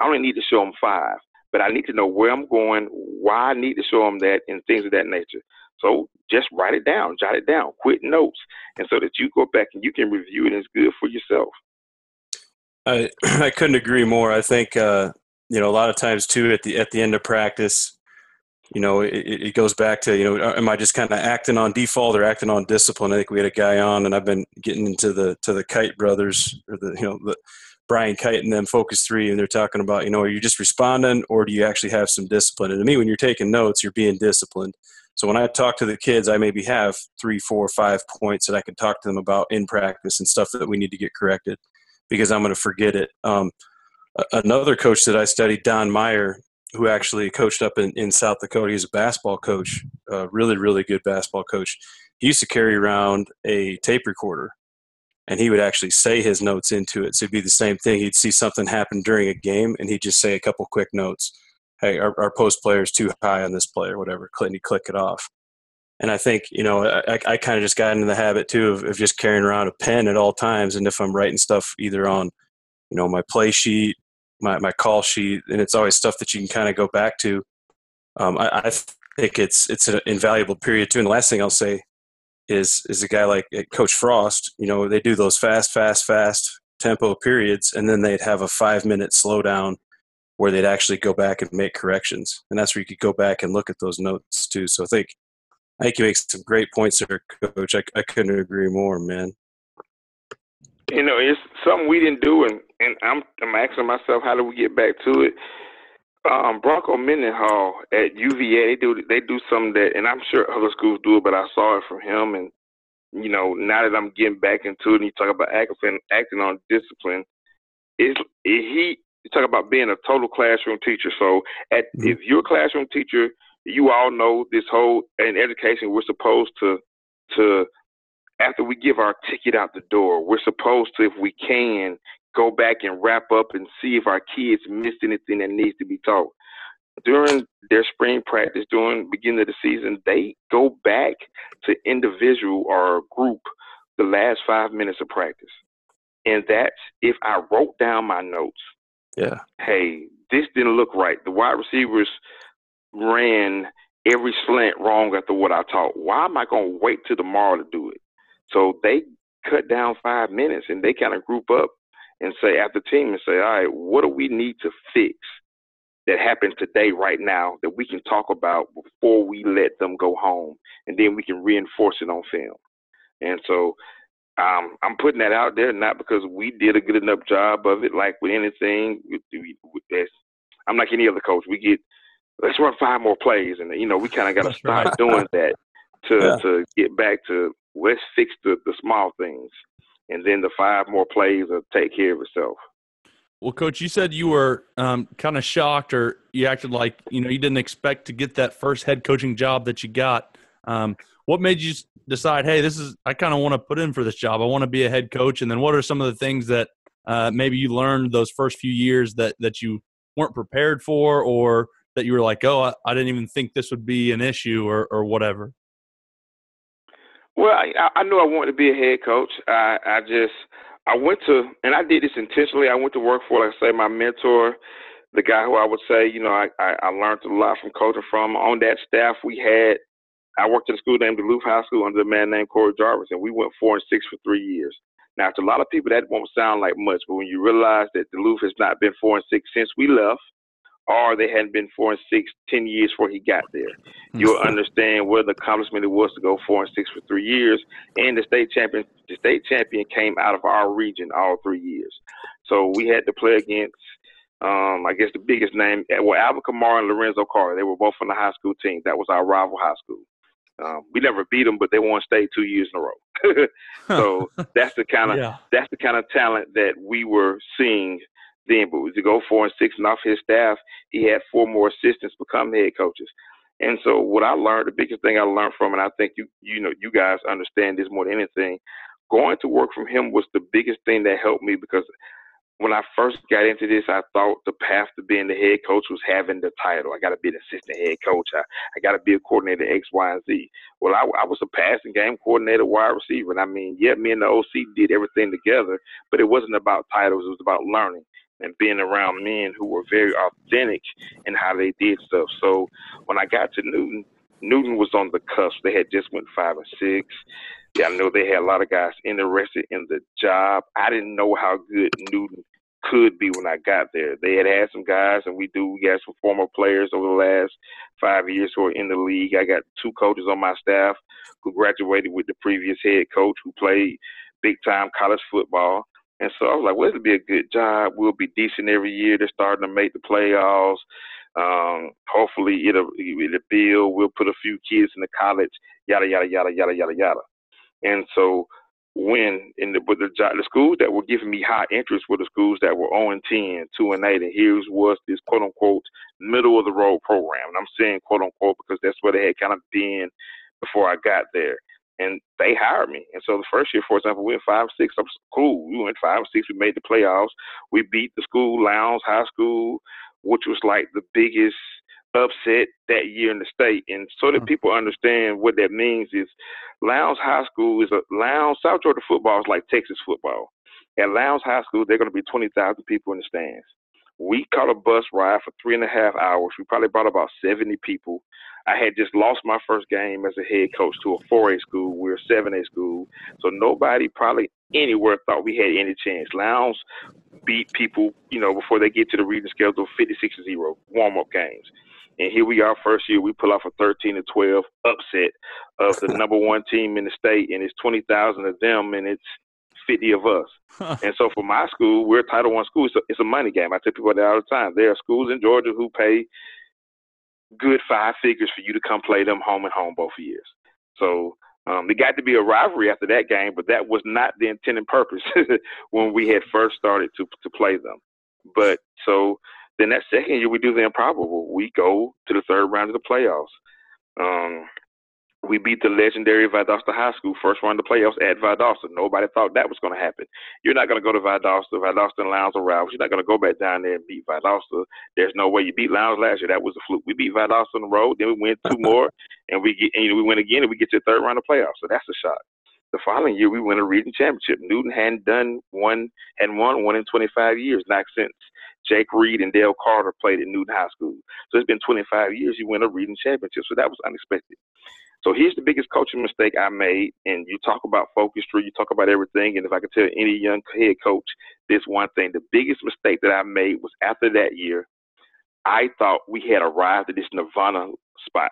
I only need to show them five. But I need to know where I'm going, why I need to show them that, and things of that nature. So just write it down, jot it down, quick notes, and so that you go back and you can review it and it's good for yourself. I I couldn't agree more. I think, uh, you know, a lot of times, too, at the at the end of practice, you know, it, it goes back to, you know, am I just kind of acting on default or acting on discipline? I think we had a guy on, and I've been getting into the to the Kite brothers, or the, you know, the Brian Kite and them Focus Three, and they're talking about, you know, are you just responding, or do you actually have some discipline? And to me, when you're taking notes, you're being disciplined. So when I talk to the kids, I maybe have three, four, five points that I can talk to them about in practice and stuff that we need to get corrected, because I'm going to forget it. Um, another coach that I studied, Don Meyer, who actually coached up in, in South Dakota. He's a basketball coach, a really, really good basketball coach. He used to carry around a tape recorder, and he would actually say his notes into it. So it'd be the same thing. He'd see something happen during a game, and he'd just say a couple quick notes. Hey, our, our post player is too high on this play or whatever. And you click it off. And I think, you know, I, I kind of just got into the habit too of, of just carrying around a pen at all times. And if I'm writing stuff either on, you know, my play sheet, my, my call sheet, and it's always stuff that you can kind of go back to. Um, I, I think it's it's an invaluable period too. And the last thing I'll say is is a guy like Coach Frost, you know, they do those fast, fast, fast tempo periods, and then they'd have a five-minute slowdown where they'd actually go back and make corrections. And that's where you could go back and look at those notes too. So I think I think you make some great points there, Coach. I, I couldn't agree more, man. You know, it's something we didn't do, and, and I'm I'm asking myself, how do we get back to it? Um, Bronco Mendenhall at U V A, they do they do something that, and I'm sure other schools do it, but I saw it from him. And you know, now that I'm getting back into it, and you talk about acting acting on discipline, is he? You talk about being a total classroom teacher. So at, mm-hmm. if you're a classroom teacher, you all know this whole in education, we're supposed to to after we give our ticket out the door, we're supposed to, if we can, go back and wrap up and see if our kids missed anything that needs to be taught. During their spring practice, during beginning of the season, they go back to individual or group the last five minutes of practice. And that's if I wrote down my notes. Yeah. Hey, this didn't look right. The wide receivers ran every slant wrong after what I taught. Why am I going to wait till tomorrow to do it? So they cut down five minutes and they kind of group up and say after team and say, all right, what do we need to fix that happened today right now that we can talk about before we let them go home? And then we can reinforce it on film. And so Um, I'm putting that out there, not because we did a good enough job of it. Like with anything, we, we, we, I'm like any other coach. We get, let's run five more plays. And, you know, we kind of got to start doing that to yeah. to get back to, let's fix the, the small things. And then the five more plays will take care of itself. Well, Coach, you said you were um, kind of shocked, or you acted like, you know, you didn't expect to get that first head coaching job that you got. Um, what made you decide, hey, this is, I kind of want to put in for this job. I want to be a head coach. And then what are some of the things that uh, maybe you learned those first few years that, that you weren't prepared for, or that you were like, oh, I, I didn't even think this would be an issue, or, or whatever? Well, I, I knew I wanted to be a head coach. I, I just, I went to, and I did this intentionally. I went to work for, like I say, my mentor, the guy who I would say, you know, I, I, I learned a lot from coaching from. On that staff we had, I worked at a school named Duluth High School under a man named Corey Jarvis, and we went four and six for three years. Now, to a lot of people, that won't sound like much, but when you realize that Duluth has not been four and six since we left, or they hadn't been four and six ten years before he got there, you'll understand what an accomplishment it was to go four and six for three years. And the state champion, the state champion came out of our region all three years. So we had to play against, um, I guess, the biggest name, well, Alvin Kamara and Lorenzo Carter. They were both on the high school team. That was our rival high school. Um, we never beat them, but they won state two years in a row. So that's the kind of yeah. that's the kind of talent that we were seeing then. But to go four and six, and off his staff, he had four more assistants become head coaches. And so what I learned, the biggest thing I learned from, and I think you you know you guys understand this more than anything, going to work from him was the biggest thing that helped me, because when I first got into this, I thought the path to being the head coach was having the title. I got to be an assistant head coach. I, I got to be a coordinator X, Y, and Z. Well, I, I was a passing game coordinator, wide receiver. And I mean, yeah, me and the O C did everything together, but it wasn't about titles. It was about learning and being around men who were very authentic in how they did stuff. So when I got to Newton, Newton was on the cusp. They had just went five and six. Yeah, I know they had a lot of guys interested in the job. I didn't know how good Newton could be when I got there. They had had some guys, and we do. We got some former players over the last five years who are in the league. I got two coaches on my staff who graduated with the previous head coach who played big-time college football. And so I was like, well, this will be a good job. We'll be decent every year. They're starting to make the playoffs. Um, hopefully it'll, it'll build. We'll put a few kids into college, yada, yada, yada, yada, yada, yada. And so when in the, but the, the schools that were giving me high interest were the schools that were oh and ten, two and eight, and here was this quote-unquote middle-of-the-road program. And I'm saying quote-unquote because that's where they had kind of been before I got there. And they hired me. And so the first year, for example, we went five, six. I'm cool. We went five, six. We made the playoffs. We beat the school, Lowndes High School, which was like the biggest upset that year in the state. And so that people understand what that means is Lowndes High School is a Lowndes. South Georgia football is like Texas football. At Lowndes High School, they're going to be twenty thousand people in the stands. We caught a bus ride for three and a half hours. We probably brought about seventy people. I had just lost my first game as a head coach to a four A school. We were a seven A school. So nobody probably anywhere thought we had any chance. Lowndes beat people, you know, before they get to the reading schedule, fifty-six to zero warm-up games. And here we are, first year, we pull off a thirteen to twelve upset of the number one team in the state, and it's twenty thousand of them, and it's fifty of us. Huh. And so for my school, we're a Title I school. So it's a money game. I tell people that all the time. There are schools in Georgia who pay good five figures for you to come play them home and home both years. So um, it got to be a rivalry after that game, but that was not the intended purpose when we had first started to, to play them. But so then that second year, we do the improbable. We go to the third round of the playoffs. Um, We beat the legendary Valdosta High School first round of the playoffs at Valdosta. Nobody thought that was going to happen. You're not going to go to Valdosta. Valdosta and Lowndes are rivals. You're not going to go back down there and beat Valdosta. There's no way. You beat Lowndes last year. That was a fluke. We beat Valdosta on the road. Then we win two more, and we get, and, you know, we win again, and we get to the third round of the playoffs. So that's a shock. The following year, we win a region championship. Newton hadn't done one, hadn't won one in twenty-five years, not since Jake Reed and Dale Carter played at Newton High School. So it's been twenty-five years. You win a region championship. So that was unexpected. So here's the biggest coaching mistake I made, and you talk about focus, Drew, you talk about everything, and if I could tell any young head coach this one thing, the biggest mistake that I made was after that year, I thought we had arrived at this nirvana spot.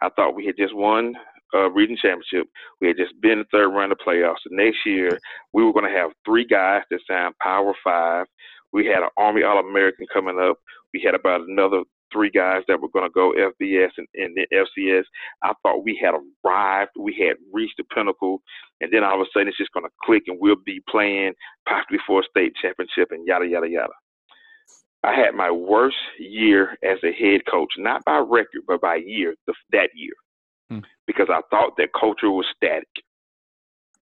I thought we had just won a region championship. We had just been in the third round of playoffs. The next year, we were going to have three guys that signed Power Five. We had an Army All-American coming up. We had about another three guys that were going to go F B S and, and then F C S. I thought we had arrived. We had reached the pinnacle. And then all of a sudden, it's just going to click, and we'll be playing possibly for a state championship and yada, yada, yada. I had my worst year as a head coach, not by record, but by year, the, that year, hmm. because I thought that culture was static.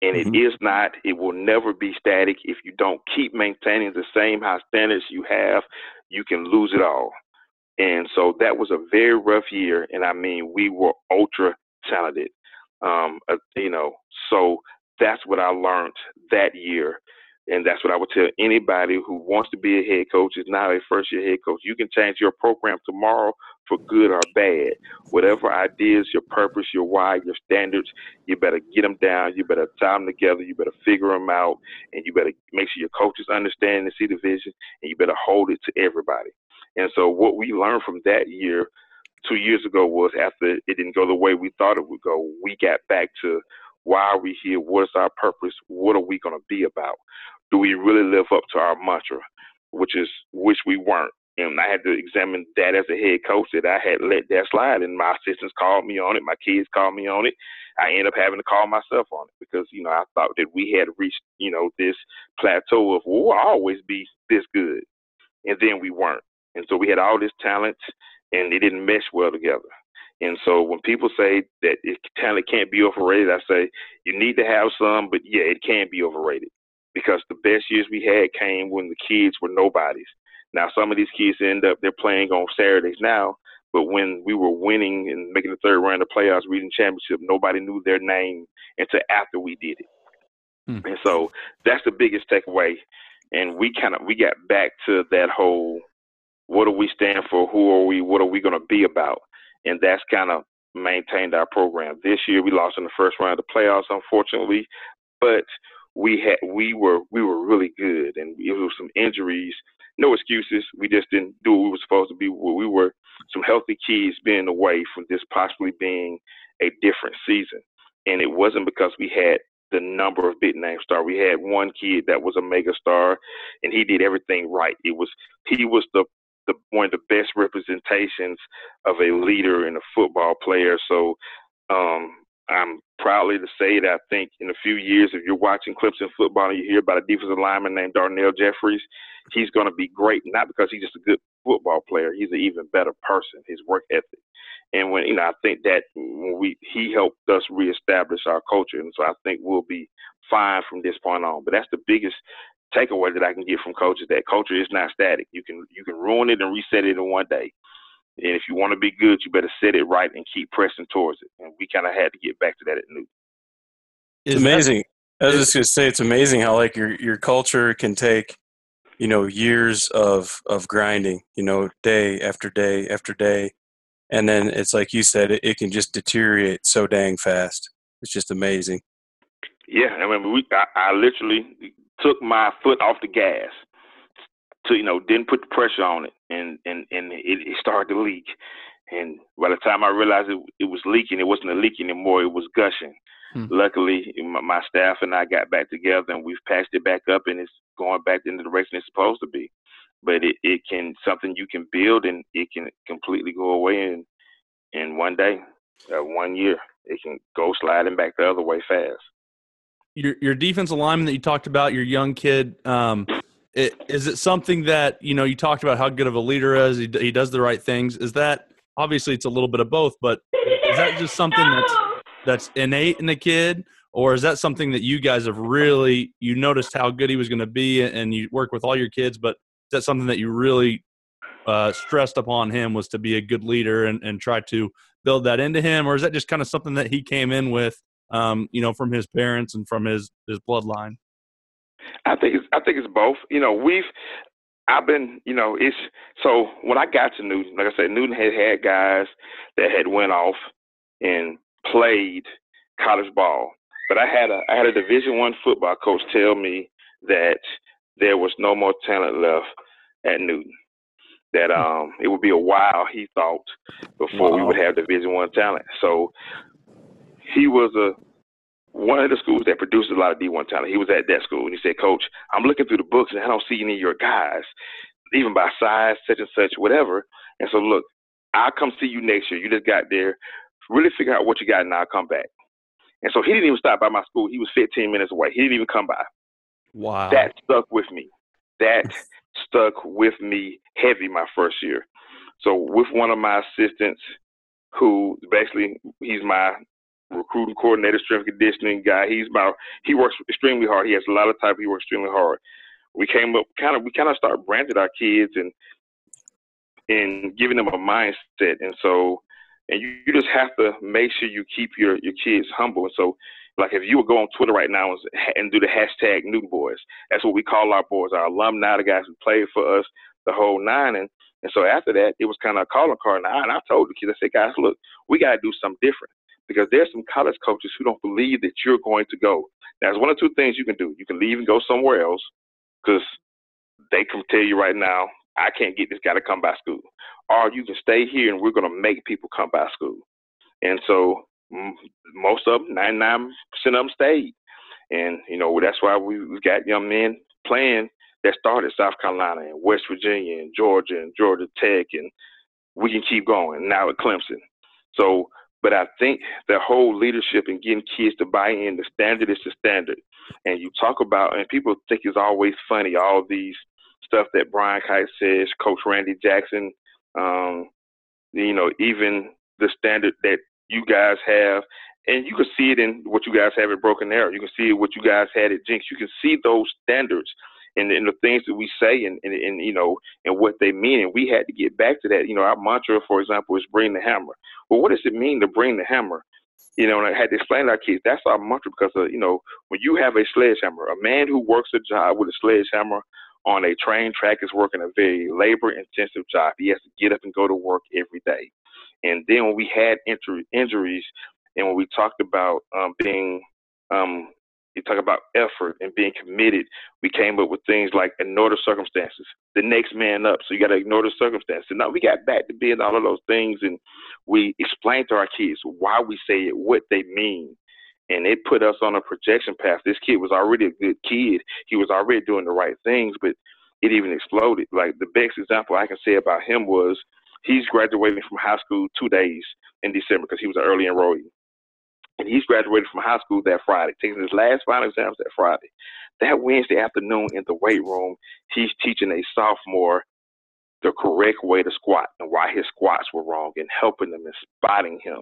And mm-hmm. it is not. It will never be static. If you don't keep maintaining the same high standards you have, you can lose it all. And so that was a very rough year, and I mean, we were ultra talented, um, uh, you know. So that's what I learned that year, and that's what I would tell anybody who wants to be a head coach is now a first-year head coach. You can change your program tomorrow for good or bad. Whatever ideas, your purpose, your why, your standards, you better get them down. You better tie them together. You better figure them out, and you better make sure your coaches understand and see the vision, and you better hold it to everybody. And so what we learned from that year two years ago was after it didn't go the way we thought it would go, we got back to why are we here? What is our purpose? What are we going to be about? Do we really live up to our mantra, which is which we weren't? And I had to examine that as a head coach that I had let that slide, and my assistants called me on it. My kids called me on it. I ended up having to call myself on it because, you know, I thought that we had reached, you know, this plateau of we'll always be this good. And then we weren't. And so we had all this talent, and it didn't mesh well together. And so when people say that it, talent can't be overrated, I say you need to have some, but, yeah, it can be overrated because the best years we had came when the kids were nobodies. Now, some of these kids end up, they're playing on Saturdays now, but when we were winning and making the third round of playoffs, reading championship, nobody knew their name until after we did it. Mm. And so that's the biggest takeaway. And we kind of we got back to that whole – what do we stand for? Who are we? What are we going to be about? And that's kind of maintained our program. This year, we lost in the first round of the playoffs, unfortunately, but we had we were we were really good, and it was some injuries. No excuses. We just didn't do what we were supposed to be. We were some healthy kids being away from this possibly being a different season. And it wasn't because we had the number of big name stars. We had one kid that was a mega star, and he did everything right. It was he was the, the one of the best representations of a leader and a football player. So um, I'm proudly to say that I think in a few years, if you're watching Clemson football and you hear about a defensive lineman named Darnell Jeffries, he's going to be great, not because he's just a good football player. He's an even better person, his work ethic. And when, you know, I think that when we, he helped us reestablish our culture. And so I think we'll be fine from this point on. But that's the biggest takeaway that I can get from coaches, that culture is not static. You can, you can ruin it and reset it in one day. And if you want to be good, you better set it right and keep pressing towards it. And we kind of had to get back to that at Newton. It's amazing. I was just going to say, it's amazing how, like, your your culture can take, you know, years of, of grinding, you know, day after day after day. And then it's like you said, it, it can just deteriorate so dang fast. It's just amazing. Yeah, I mean, we, I, I literally took my foot off the gas. To, you know, didn't put the pressure on it, and, and, and it, it started to leak. And by the time I realized it, it was leaking, it wasn't a leak anymore, it was gushing. Hmm. Luckily, my, my staff and I got back together, and we've patched it back up, and it's going back in the direction it's supposed to be. But it, it can, something you can build, and it can completely go away in, in one day, uh, one year. It can go sliding back the other way fast. Your, your defensive lineman that you talked about, your young kid, um, It, is it something that, you know, you talked about how good of a leader is, he, he does the right things. Is that, obviously it's a little bit of both, but is that just something that's, that's innate in the kid, or is that something that you guys have really, you noticed how good he was going to be and you work with all your kids, but is that something that you really uh, stressed upon him, was to be a good leader and, and try to build that into him? Or is that just kind of something that he came in with, um, you know, from his parents and from his, his bloodline? I think it's, I think it's both. You know, we've, I've been, you know, it's, so when I got to Newton, like I said, Newton had had guys that had went off and played college ball, but I had a, I had a Division One football coach tell me that there was no more talent left at Newton, that um, it would be a while, he thought, before wow. we would have Division One talent. So he was a, one of the schools that produces a lot of D one talent. He was at that school, and he said, "Coach, I'm looking through the books, and I don't see any of your guys, even by size, such and such, whatever. And so, look, I'll come see you next year. You just got there. Really figure out what you got, and I'll come back." And so he didn't even stop by my school. He was fifteen minutes away. He didn't even come by. Wow. That stuck with me. That stuck with me heavy my first year. So with one of my assistants, who basically he's my – recruiting coordinator, strength conditioning guy. He's about, he works extremely hard. He has a lot of type. He works extremely hard. We came up kind of, we kind of started branding our kids and, and giving them a mindset. And so, and you, you just have to make sure you keep your, your kids humble. And so, like, if you would go on Twitter right now and, and do the hashtag Newton Boys, that's what we call our boys, our alumni, the guys who played for us, the whole nine. And, and so after that, it was kind of a calling card. And I, and I told the kids, I said, "Guys, look, we got to do something different, because there's some college coaches who don't believe that you're going to go. Now, there's one or two things you can do. You can leave and go somewhere else, because they can tell you right now, I can't get this guy to come by school. Or you can stay here, and we're going to make people come by school." And so most of them, ninety-nine percent of them stayed. And, you know, that's why we've got young men playing that started South Carolina and West Virginia and Georgia and Georgia Tech, and we can keep going now at Clemson. So, but I think the whole leadership and getting kids to buy in, the standard is the standard. And you talk about, and people think it's always funny, all these stuff that Brian Kite says, Coach Randy Jackson, um, you know, even the standard that you guys have. And you can see it in what you guys have at Broken Arrow. You can see what you guys had at Jinx. You can see those standards and, and the things that we say and, and, and, you know, and what they mean. And we had to get back to that. You know, our mantra, for example, is bring the hammer. Well, what does it mean to bring the hammer? You know, and I had to explain to our kids, that's our mantra, because, uh, you know, when you have a sledgehammer, a man who works a job with a sledgehammer on a train track is working a very labor-intensive job. He has to get up and go to work every day. And then when we had injury, injuries and when we talked about um, being um, You talk about effort and being committed. We came up with things like ignore the circumstances, the next man up. So you got to ignore the circumstances. Now we got back to being all of those things, and we explained to our kids why we say it, what they mean. And it put us on a projection path. This kid was already a good kid. He was already doing the right things, but it even exploded. Like the best example I can say about him was he's graduating from high school two days in December because he was an early enrollee. And he's graduated from high school that Friday, taking his last final exams that Friday. That Wednesday afternoon in the weight room, he's teaching a sophomore the correct way to squat and why his squats were wrong and helping them and spotting him.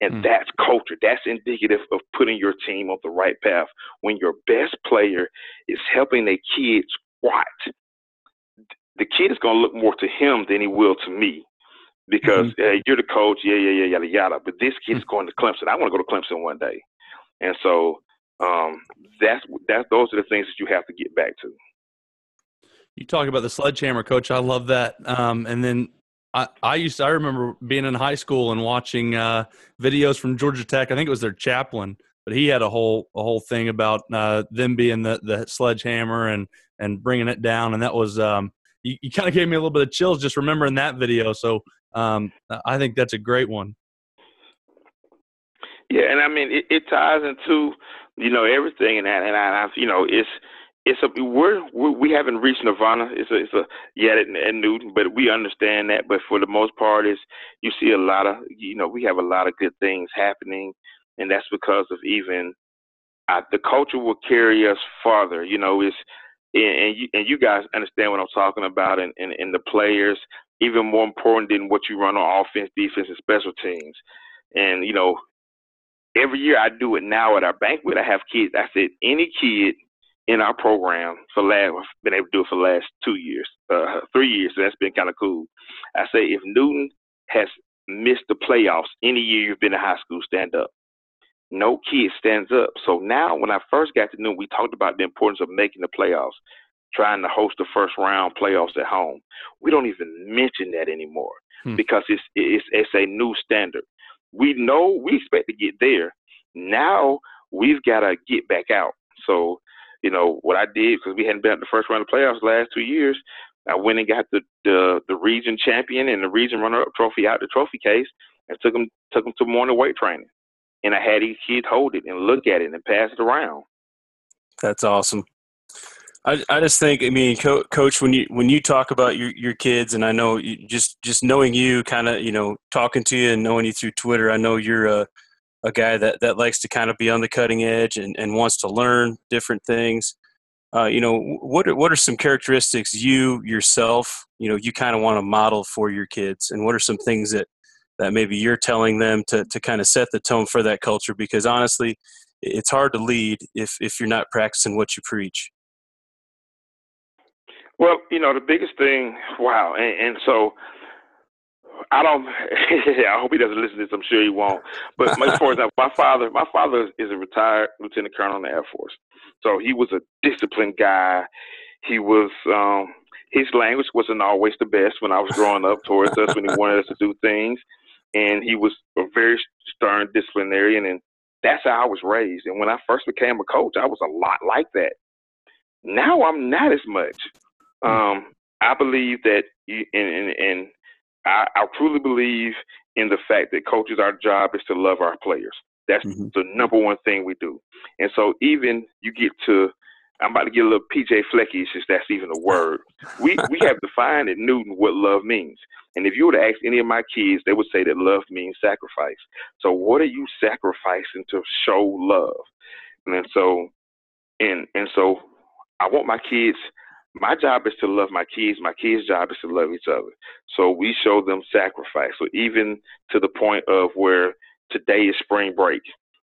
And mm. that's culture. That's indicative of putting your team on the right path. When your best player is helping a kid squat, the kid is going to look more to him than he will to me. Because mm-hmm. hey, you're the coach, yeah, yeah, yeah, yada, yada. But this kid's mm-hmm. going to Clemson. I want to go to Clemson one day. And so um, that's that's those are the things that you have to get back to. You talk about the sledgehammer, Coach. I love that. Um, and then I, I used to, I remember being in high school and watching uh, videos from Georgia Tech. I think it was their chaplain, but he had a whole a whole thing about uh, them being the the sledgehammer and and bringing it down. And that was um, you, you kind of gave me a little bit of chills just remembering that video. So. Um, I think that's a great one. Yeah, and I mean it, it ties into you know everything, and that, and I, you know it's it's a we're, we're we haven't reached nirvana. It's a, it's a yet at Newton, but we understand that. But for the most part, is you see a lot of you know we have a lot of good things happening, and that's because of even uh, the culture will carry us farther. You know, it's and you and you guys understand what I'm talking about, and and, and the players. Even more important than what you run on offense, defense, and special teams. And, you know, every year I do it now at our banquet. I have kids. I said any kid in our program for last – been able to do it for the last two years, uh, three years, so that's been kind of cool. I say if Newton has missed the playoffs any year you've been in high school, stand up. No kid stands up. So now when I first got to Newton, we talked about the importance of making the playoffs. Trying to host the first round playoffs at home. We don't even mention that anymore hmm. because it's, it's it's a new standard. We know we expect to get there. Now we've got to get back out. So, you know, what I did, because we hadn't been at the first round of playoffs the last two years, I went and got the, the, the region champion and the region runner-up trophy out the trophy case and took them, took them to morning weight training. And I had each kid hold it and look at it and pass it around. That's awesome. I, I just think, I mean, Co- Coach, when you when you talk about your, your kids, and I know you, just just knowing you, kind of, you know, talking to you and knowing you through Twitter, I know you're a, a guy that, that likes to kind of be on the cutting edge and, and wants to learn different things. Uh, you know, what are, what are some characteristics you yourself, you know, you kind of want to model for your kids, and what are some things that, that maybe you're telling them to, to kind of set the tone for that culture? Because honestly, it's hard to lead if if you're not practicing what you preach. Well, you know, the biggest thing, wow, and, and so I don't, I hope he doesn't listen to this, I'm sure he won't, but as far as that, my father, my father is a retired lieutenant colonel in the Air Force, so he was a disciplined guy. He was, um, his language wasn't always the best when I was growing up towards us when he wanted us to do things, and he was a very stern disciplinarian, and that's how I was raised, and when I first became a coach, I was a lot like that. Now I'm not as much. Um, I believe that, and, and, and I, I truly believe in the fact that coaches, our job is to love our players. That's mm-hmm. the number one thing we do. And so even you get to, I'm about to get a little P J Flecky, since that's even a word. We we have defined at Newton what love means. And if you were to ask any of my kids, they would say that love means sacrifice. So what are you sacrificing to show love? And so, and and so I want my kids – my job is to love my kids. My kids' job is to love each other. So we show them sacrifice. So even to the point of where today is spring break,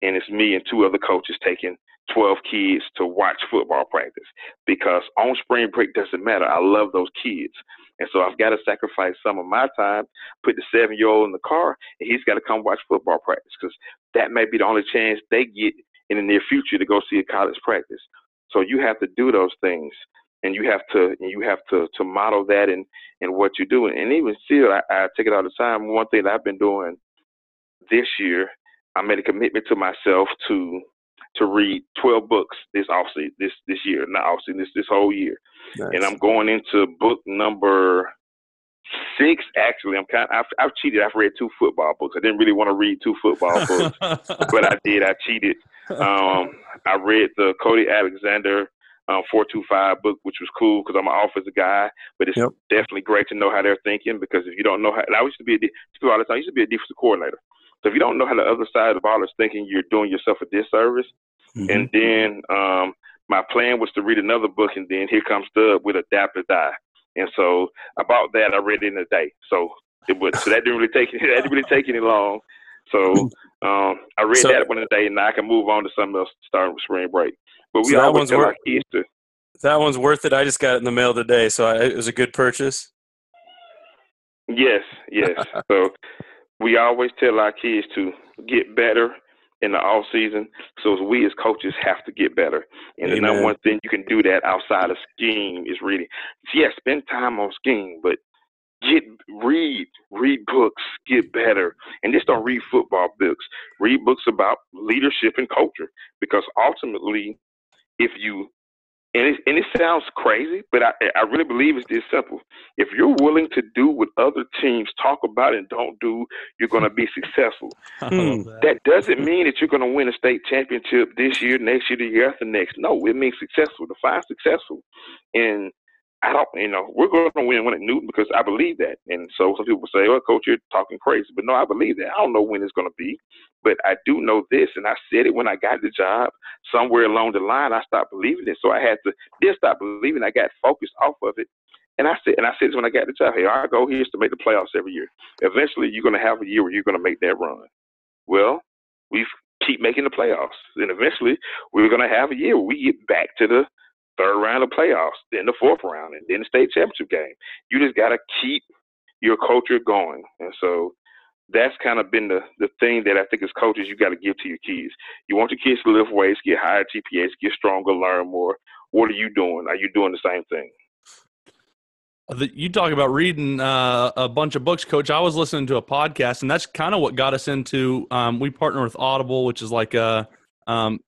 and it's me and two other coaches taking twelve kids to watch football practice, because on spring break doesn't matter. I love those kids. And so I've got to sacrifice some of my time, put the seven-year-old in the car, and he's got to come watch football practice, because that may be the only chance they get in the near future to go see a college practice. So you have to do those things. And you have to you have to, to model that in, in what you do. And even still, I, I take it all the time. One thing that I've been doing this year, I made a commitment to myself to to read twelve books this offseason, this this year, not offseason, this this whole year. Nice. And I'm going into book number six. Actually, I'm kind. I've, I've cheated. I've read two football books. I didn't really want to read two football books, but I did. I cheated. Um, I read the Cody Alexander um, four two five book, which was cool because I'm an offensive guy. But it's yep. definitely great to know how they're thinking, because if you don't know how, I used to be a people all the time. I used to be a defensive coordinator. So if you don't know how the other side of the ball is thinking, you're doing yourself a disservice. Mm-hmm. And then um, my plan was to read another book, and then here comes Stub with Adapt or Die. And so about that, I read it in a day. So it would, so that didn't really take that didn't really take any long. So um, I read so, that one in a day, and now I can move on to something else starting with spring break. But we so always tell our kids to. That one's worth it. I just got it in the mail today, so I, it was a good purchase. Yes, yes. So we always tell our kids to get better in the off season. So we as coaches have to get better. And Amen. The number one thing you can do that outside of scheme is reading. Yes, yeah, spend time on scheme, but get read, read books, get better. And just don't read football books. Read books about leadership and culture, because ultimately if you, and it, and it sounds crazy, but I, I really believe it's this simple. If you're willing to do what other teams talk about and don't do, you're going to be successful. That. that doesn't mean that you're going to win a state championship this year, next year, the year after next. No, it means successful, define successful. And I don't, you know, we're going to win one at Newton because I believe that. And so some people say, well, Coach, you're talking crazy. But no, I believe that. I don't know when it's going to be, but I do know this. And I said it when I got the job. Somewhere along the line, I stopped believing it. So I had to just stop believing. I got focused off of it. And I said, and I said this when I got the job, hey, our goal here is to make the playoffs every year. Eventually, you're going to have a year where you're going to make that run. Well, we keep making the playoffs. And eventually, we're going to have a year where we get back to the third round of playoffs, then the fourth round, and then the state championship game. You just got to keep your culture going. And so that's kind of been the, the thing that I think as coaches you got to give to your kids. You want your kids to lift weights, get higher G P As, get stronger, learn more. What are you doing? Are you doing the same thing? You talk about reading uh, a bunch of books, Coach. I was listening to a podcast, and that's kind of what got us into um, – we partner with Audible, which is like a, um,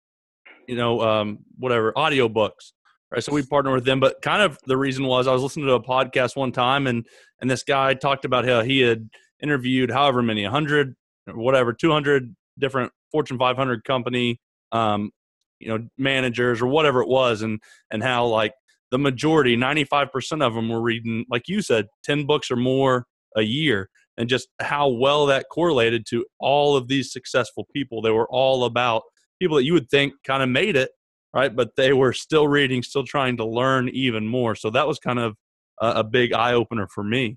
you know, um, whatever, audiobooks. Right, so we partner with them, but kind of the reason was I was listening to a podcast one time, and and this guy talked about how he had interviewed however many, one hundred, whatever, two hundred different Fortune five hundred company, um, you know, managers or whatever it was, and and how like the majority, ninety-five percent of them were reading, like you said, ten books or more a year, and just how well that correlated to all of these successful people. They were all about people that you would think kind of made it. Right, but they were still reading, still trying to learn even more. So that was kind of a, a big eye opener for me.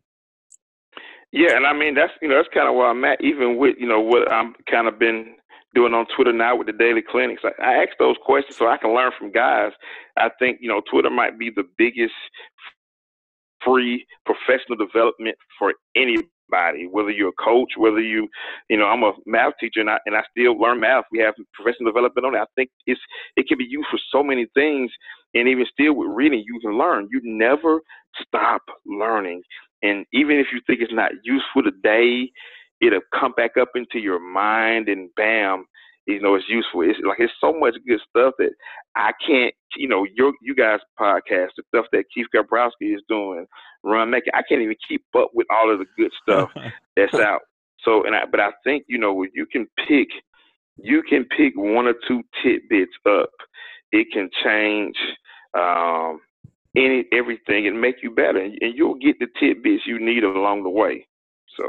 Yeah, and I mean that's you know that's kind of where I'm at. Even with you know what I'm kind of been doing on Twitter now with the daily clinics, I, I ask those questions so I can learn from guys. I think you know Twitter might be the biggest free professional development for anybody. Whether you're a coach, whether you, you know, I'm a math teacher and I and I still learn math. We have professional development on it. I think it's it can be used for so many things, and even still with reading, you can learn. You never stop learning, and even if you think it's not useful today, it'll come back up into your mind, and bam, you know, it's useful. It's like it's so much good stuff that I can't, you know, your you guys' podcast, the stuff that Keith Gabrowski is doing, Run Making, I can't even keep up with all of the good stuff that's out. So, and I, but I think you know, you can pick, you can pick one or two tidbits up. It can change um, any everything and make you better, and, and you'll get the tidbits you need along the way. So,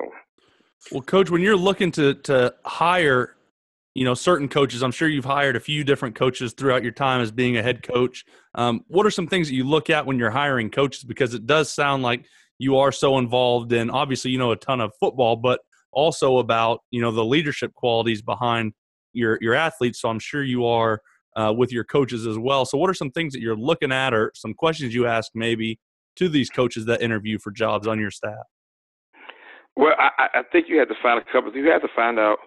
well, Coach, when you're looking to to hire. You know, certain coaches, I'm sure you've hired a few different coaches throughout your time as being a head coach. Um, what are some things that you look at when you're hiring coaches? Because it does sound like you are so involved in, obviously, you know, a ton of football, but also about, you know, the leadership qualities behind your, your athletes. So I'm sure you are uh, with your coaches as well. So what are some things that you're looking at or some questions you ask maybe to these coaches that interview for jobs on your staff? Well, I, I think you have to find a couple things. You have to find out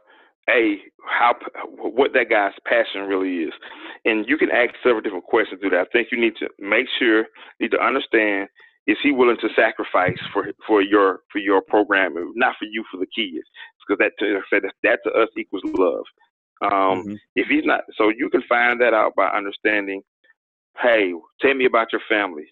A, how what that guy's passion really is, and you can ask several different questions through that. I think you need to make sure, need to understand, is he willing to sacrifice for for your for your program, not for you, for the kids, because that to that to us equals love. Um, mm-hmm. If he's not, so you can find that out by understanding, hey, tell me about your family.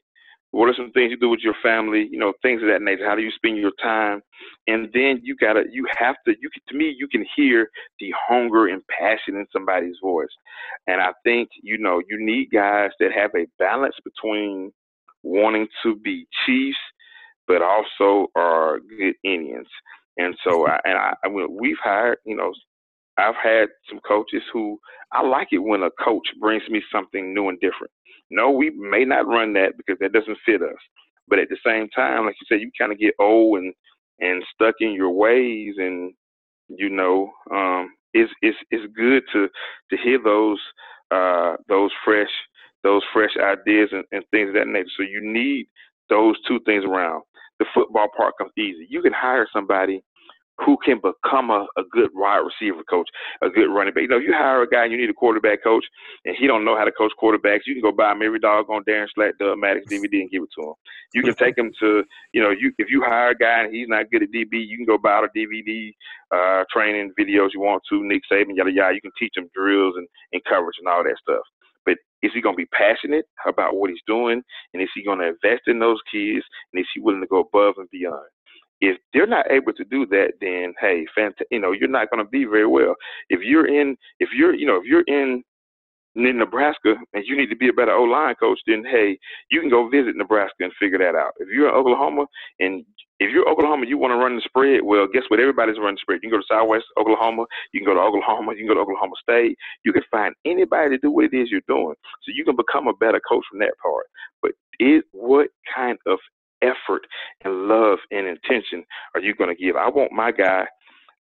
What are some things you do with your family? You know, things of that nature. How do you spend your time? And then you gotta, you have to, you can, to me, you can hear the hunger and passion in somebody's voice. And I think, you know, you need guys that have a balance between wanting to be Chiefs, but also are good Indians. And so, I, and I, we've hired, you know, I've had some coaches who, I like it when a coach brings me something new and different. No, we may not run that because that doesn't fit us. But at the same time, like you said, you kind of get old and, and stuck in your ways. And, you know, um, it's, it's, it's good to, to hear those, uh, those fresh, those fresh ideas and, and things of that nature. So you need those two things around. The football part comes easy. You can hire somebody who can become a, a good wide receiver coach, a good running back. You know, you hire a guy and you need a quarterback coach, and he don't know how to coach quarterbacks, you can go buy him every doggone Darren Slack, Doug Maddox D V D and give it to him. You can take him to, you know, you if you hire a guy and he's not good at D B, you can go buy the D V D uh, training videos you want to, Nick Saban, yada, yada. You can teach him drills and, and coverage and all that stuff. But is he going to be passionate about what he's doing, and is he going to invest in those kids, and is he willing to go above and beyond? If they're not able to do that, then hey, fant- you know, you're not going to be very well. If you're in, if you're, you know, if you're in, in Nebraska and you need to be a better O-line coach, then hey, you can go visit Nebraska and figure that out. If you're in Oklahoma and if you're Oklahoma, you want to run the spread. Well, guess what? Everybody's running the spread. You can go to Southwest Oklahoma. You can go to Oklahoma. You can go to Oklahoma State. You can find anybody to do what it is you're doing, so you can become a better coach from that part. But is what kind of effort and love and intention are you going to give? I want my guy.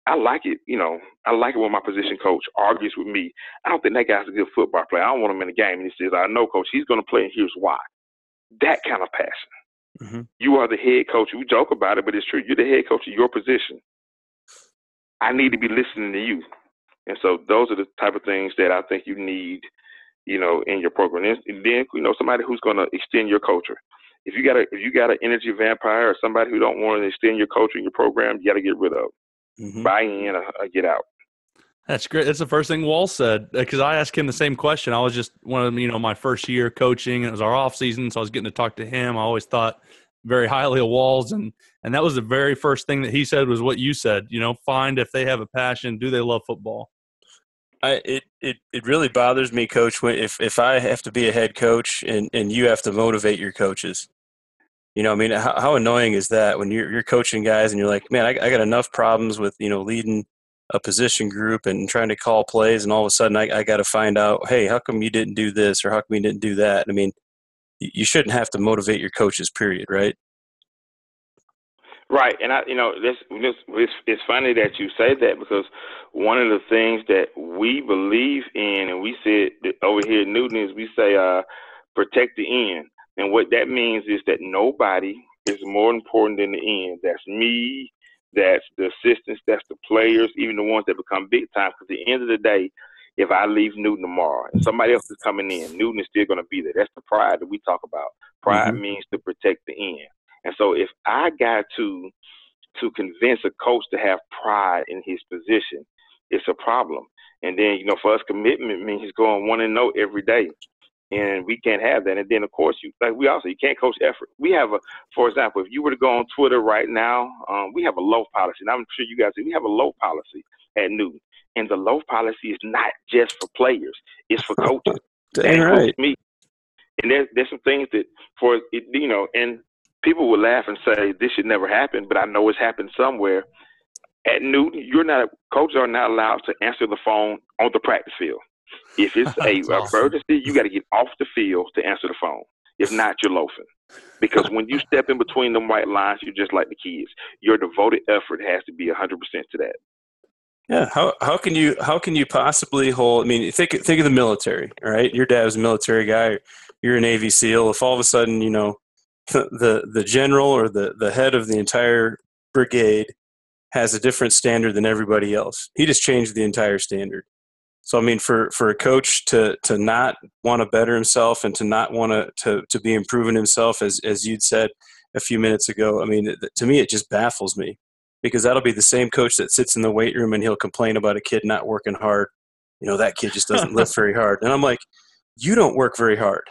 I like it, you know, I like it when my position coach argues with me. I don't think that guy's a good football player. I don't want him in the game. And he says, I know, coach, he's going to play, and here's why. That kind of passion. Mm-hmm. You are the head coach. We joke about it, but it's true. You're the head coach of your position. I need to be listening to you. And so those are the type of things that I think you need, you know, in your program. And then, you know, somebody who's going to extend your culture. If you got a, if you got an energy vampire or somebody who don't want to extend your culture and your program, you got to get rid of. Mm-hmm. Buy in or, or get out. That's great. That's the first thing Wall said, because I asked him the same question. I was just one of them, you know, my first year coaching, and it was our off season, so I was getting to talk to him. I always thought very highly of Walls, and and that was the very first thing that he said was what you said. You know, find if they have a passion, do they love football? I, it, it, it really bothers me, Coach, when, if, if I have to be a head coach and, and you have to motivate your coaches. You know, I mean, how, how annoying is that when you're, you're coaching guys and you're like, man, I, I got enough problems with, you know, leading a position group and trying to call plays, and all of a sudden I, I got to find out, hey, how come you didn't do this or how come you didn't do that? I mean, you shouldn't have to motivate your coaches, period, right? Right, and I, you know, this, this, it's, it's funny that you say that, because one of the things that we believe in, and we said over here at Newton, is we say uh, protect the end, and what that means is that nobody is more important than the end. That's me, that's the assistants, that's the players, even the ones that become big time. Because at the end of the day, if I leave Newton tomorrow and somebody else is coming in, Newton is still going to be there. That's the pride that we talk about. Pride mm-hmm. means to protect the end. And so if I got to to convince a coach to have pride in his position, it's a problem. And then, you know, for us, commitment means going one and no every day. And we can't have that. And then, of course, you like we also you can't coach effort. We have a, for example, if you were to go on Twitter right now, um, we have a loaf policy. And I'm sure you guys do. We have a loaf policy at Newton. And the loaf policy is not just for players. It's for coaches. That's right. Me. And there's, there's some things that for, it, you know, and people will laugh and say this should never happen, but I know it's happened somewhere. At Newton, you're not coaches are not allowed to answer the phone on the practice field. If it's a emergency, awesome. You got to get off the field to answer the phone. If not, you're loafing, because when you step in between them white lines, you're just like the kids. Your devoted effort has to be one hundred percent to that. Yeah. How how can you how can you possibly hold? I mean, think think of the military. All right, your dad was a military guy. You're a Navy SEAL. If all of a sudden, you know, the the general or the, the head of the entire brigade has a different standard than everybody else. He just changed the entire standard. So, I mean, for, for a coach to, to not want to better himself and to not want to, to, to be improving himself, as, as you'd said a few minutes ago, I mean, to me, it just baffles me, because that'll be the same coach that sits in the weight room and he'll complain about a kid not working hard you know, that kid just doesn't lift very hard. And I'm like, you don't work very hard.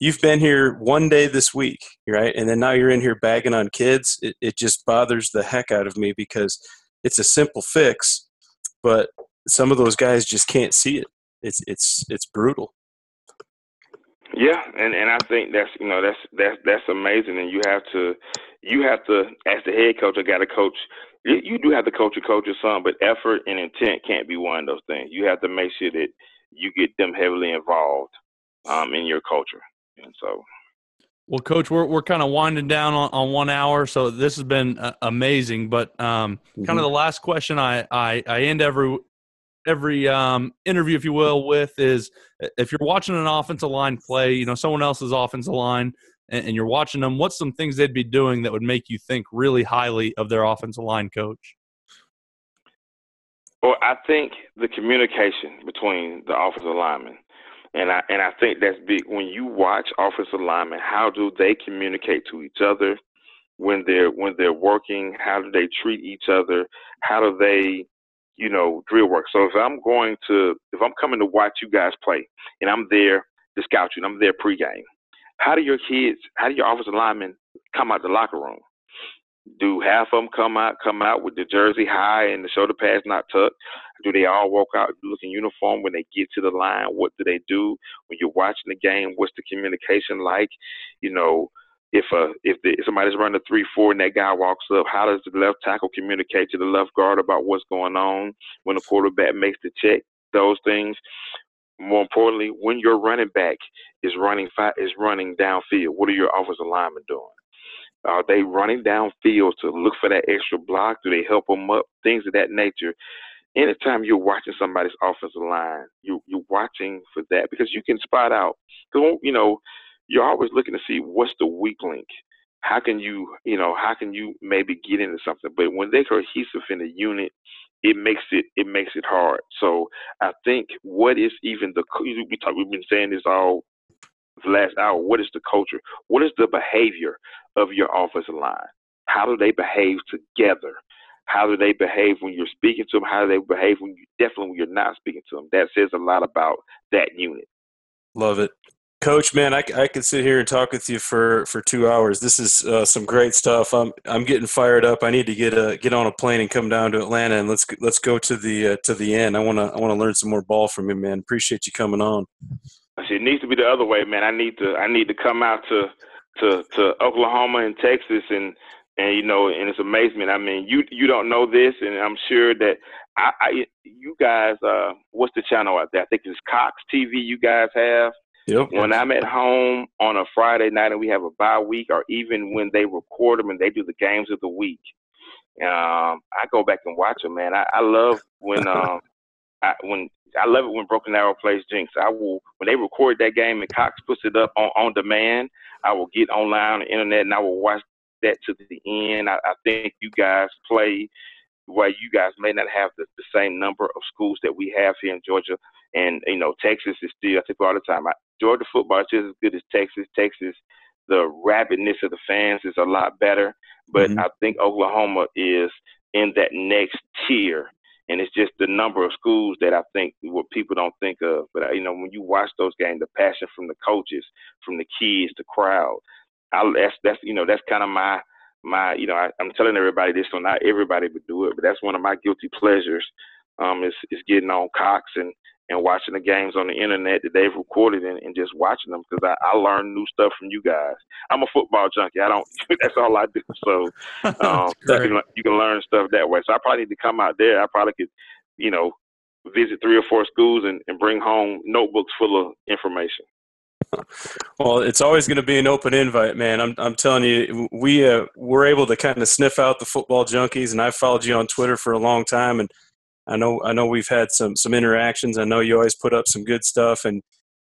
You've been here one day this week, right? And then now you're in here bagging on kids. It, it just bothers the heck out of me because it's a simple fix, but some of those guys just can't see it. It's it's it's brutal. Yeah, and, and I think that's you know that's that's that's amazing, and you have to you have to as the head coach, I got to coach. You do have to coach your coach's son, but effort and intent can't be one of those things. You have to make sure that you get them heavily involved um, in your culture. And so, well, Coach, we're we're kind of winding down on, on one hour, so this has been uh, amazing. But um, mm-hmm. kind of the last question I I, I end every. every um, interview, if you will, with is if you're watching an offensive line play, you know, someone else's offensive line, and, and you're watching them, what's some things they'd be doing that would make you think really highly of their offensive line coach? Well, I think the communication between the offensive linemen, and I, and I think that's big. When you watch offensive linemen, how do they communicate to each other when they're, when they're working? How do they treat each other? How do they you know, drill work. So if I'm going to, if I'm coming to watch you guys play and I'm there to scout you and I'm there pregame, how do your kids, how do your offensive linemen come out the locker room? Do half of them come out, come out with the jersey high and the shoulder pads not tucked? Do they all walk out looking uniform when they get to the line? What do they do when you're watching the game? What's the communication like? You know, If uh, if, the, if somebody's running a three four and that guy walks up, how does the left tackle communicate to the left guard about what's going on when the quarterback makes the check? Those things. More importantly, when your running back is running fi- is running downfield, what are your offensive linemen doing? Are they running downfield to look for that extra block? Do they help them up? Things of that nature. Anytime you're watching somebody's offensive line, you, you're watching for that because you can spot out. Don't, you know, you're always looking to see what's the weak link. How can you, you know, how can you maybe get into something? But when they're cohesive in a unit, it makes it, it makes it hard. So I think what is even the, we talk, we've been saying this all the last hour, what is the culture? What is the behavior of your offensive line? How do they behave together? How do they behave when you're speaking to them? How do they behave when you, definitely when you're not speaking to them? That says a lot about that unit. Love it. Coach, man, I, I could sit here and talk with you for, for two hours. This is uh, some great stuff. I'm I'm getting fired up. I need to get a get on a plane and come down to Atlanta, and let's let's go to the uh, to the end. I wanna I wanna learn some more ball from you, man. Appreciate you coming on. It needs to be the other way, man. I need to I need to come out to to, to Oklahoma and Texas, and and you know, and it's amazement. I mean, you you don't know this, and I'm sure that I, I you guys. Uh, what's the channel out there? I think it's Cox T V. You guys have. Yep. When I'm at home on a Friday night and we have a bye week, or even when they record them and they do the games of the week, um, I go back and watch them. Man, I, I love when um, I, when I love it when Broken Arrow plays Jinx. I will when they record that game and Cox puts it up on, on demand. I will get online on the internet and I will watch that to the end. I, I think you guys play where you guys may not have the, the same number of schools that we have here in Georgia. And, you know, Texas is still, I think all the time, I, Georgia football is just as good as Texas. Texas, the rabidness of the fans is a lot better. But mm-hmm. I think Oklahoma is in that next tier. And it's just the number of schools that I think what people don't think of. But, you know, when you watch those games, the passion from the coaches, from the kids, the crowd, I, that's, that's, you know, that's kind of my – My, you know, I, I'm telling everybody this, so not everybody would do it, but that's one of my guilty pleasures. Um, is is getting on Cox and, and watching the games on the internet that they've recorded and, and just watching them because I, I learn new stuff from you guys. I'm a football junkie. I don't. That's all I do. So um, you, can, you can learn stuff that way. So I probably need to come out there. I probably could, you know, visit three or four schools and, and bring home notebooks full of information. Well, it's always going to be an open invite, man. I'm I'm telling you, we uh, we're able to kind of sniff out the football junkies, and I've followed you on Twitter for a long time, and I know I know we've had some some interactions. I know you always put up some good stuff, and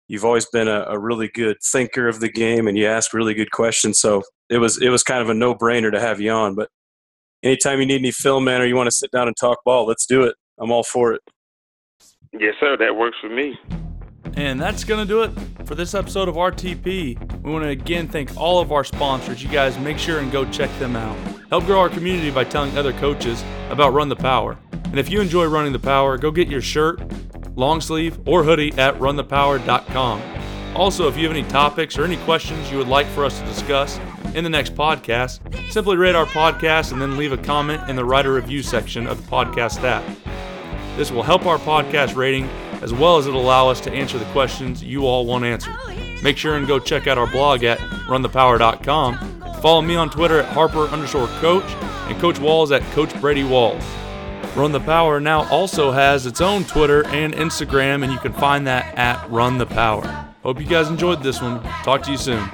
you've always been a, a really good thinker of the game, and you ask really good questions. So it was it was kind of a no brainer to have you on. But anytime you need any film, man, or you want to sit down and talk ball, let's do it. I'm all for it. Yes, sir. That works for me. And that's going to do it for this episode of R T P. We want to again thank all of our sponsors. You guys make sure and go check them out. Help grow our community by telling other coaches about Run the Power. And if you enjoy Running the Power, go get your shirt, long sleeve, or hoodie at run the power dot com. Also, if you have any topics or any questions you would like for us to discuss in the next podcast, simply rate our podcast and then leave a comment in the write a review section of the podcast app. This will help our podcast rating, as well as it'll allow us to answer the questions you all want answered. Make sure and go check out our blog at run the power dot com. Follow me on Twitter at Harper underscore Coach and Coach Walls at Coach Brady Walls. Run the Power now also has its own Twitter and Instagram, and you can find that at Run the Power. Hope you guys enjoyed this one. Talk to you soon.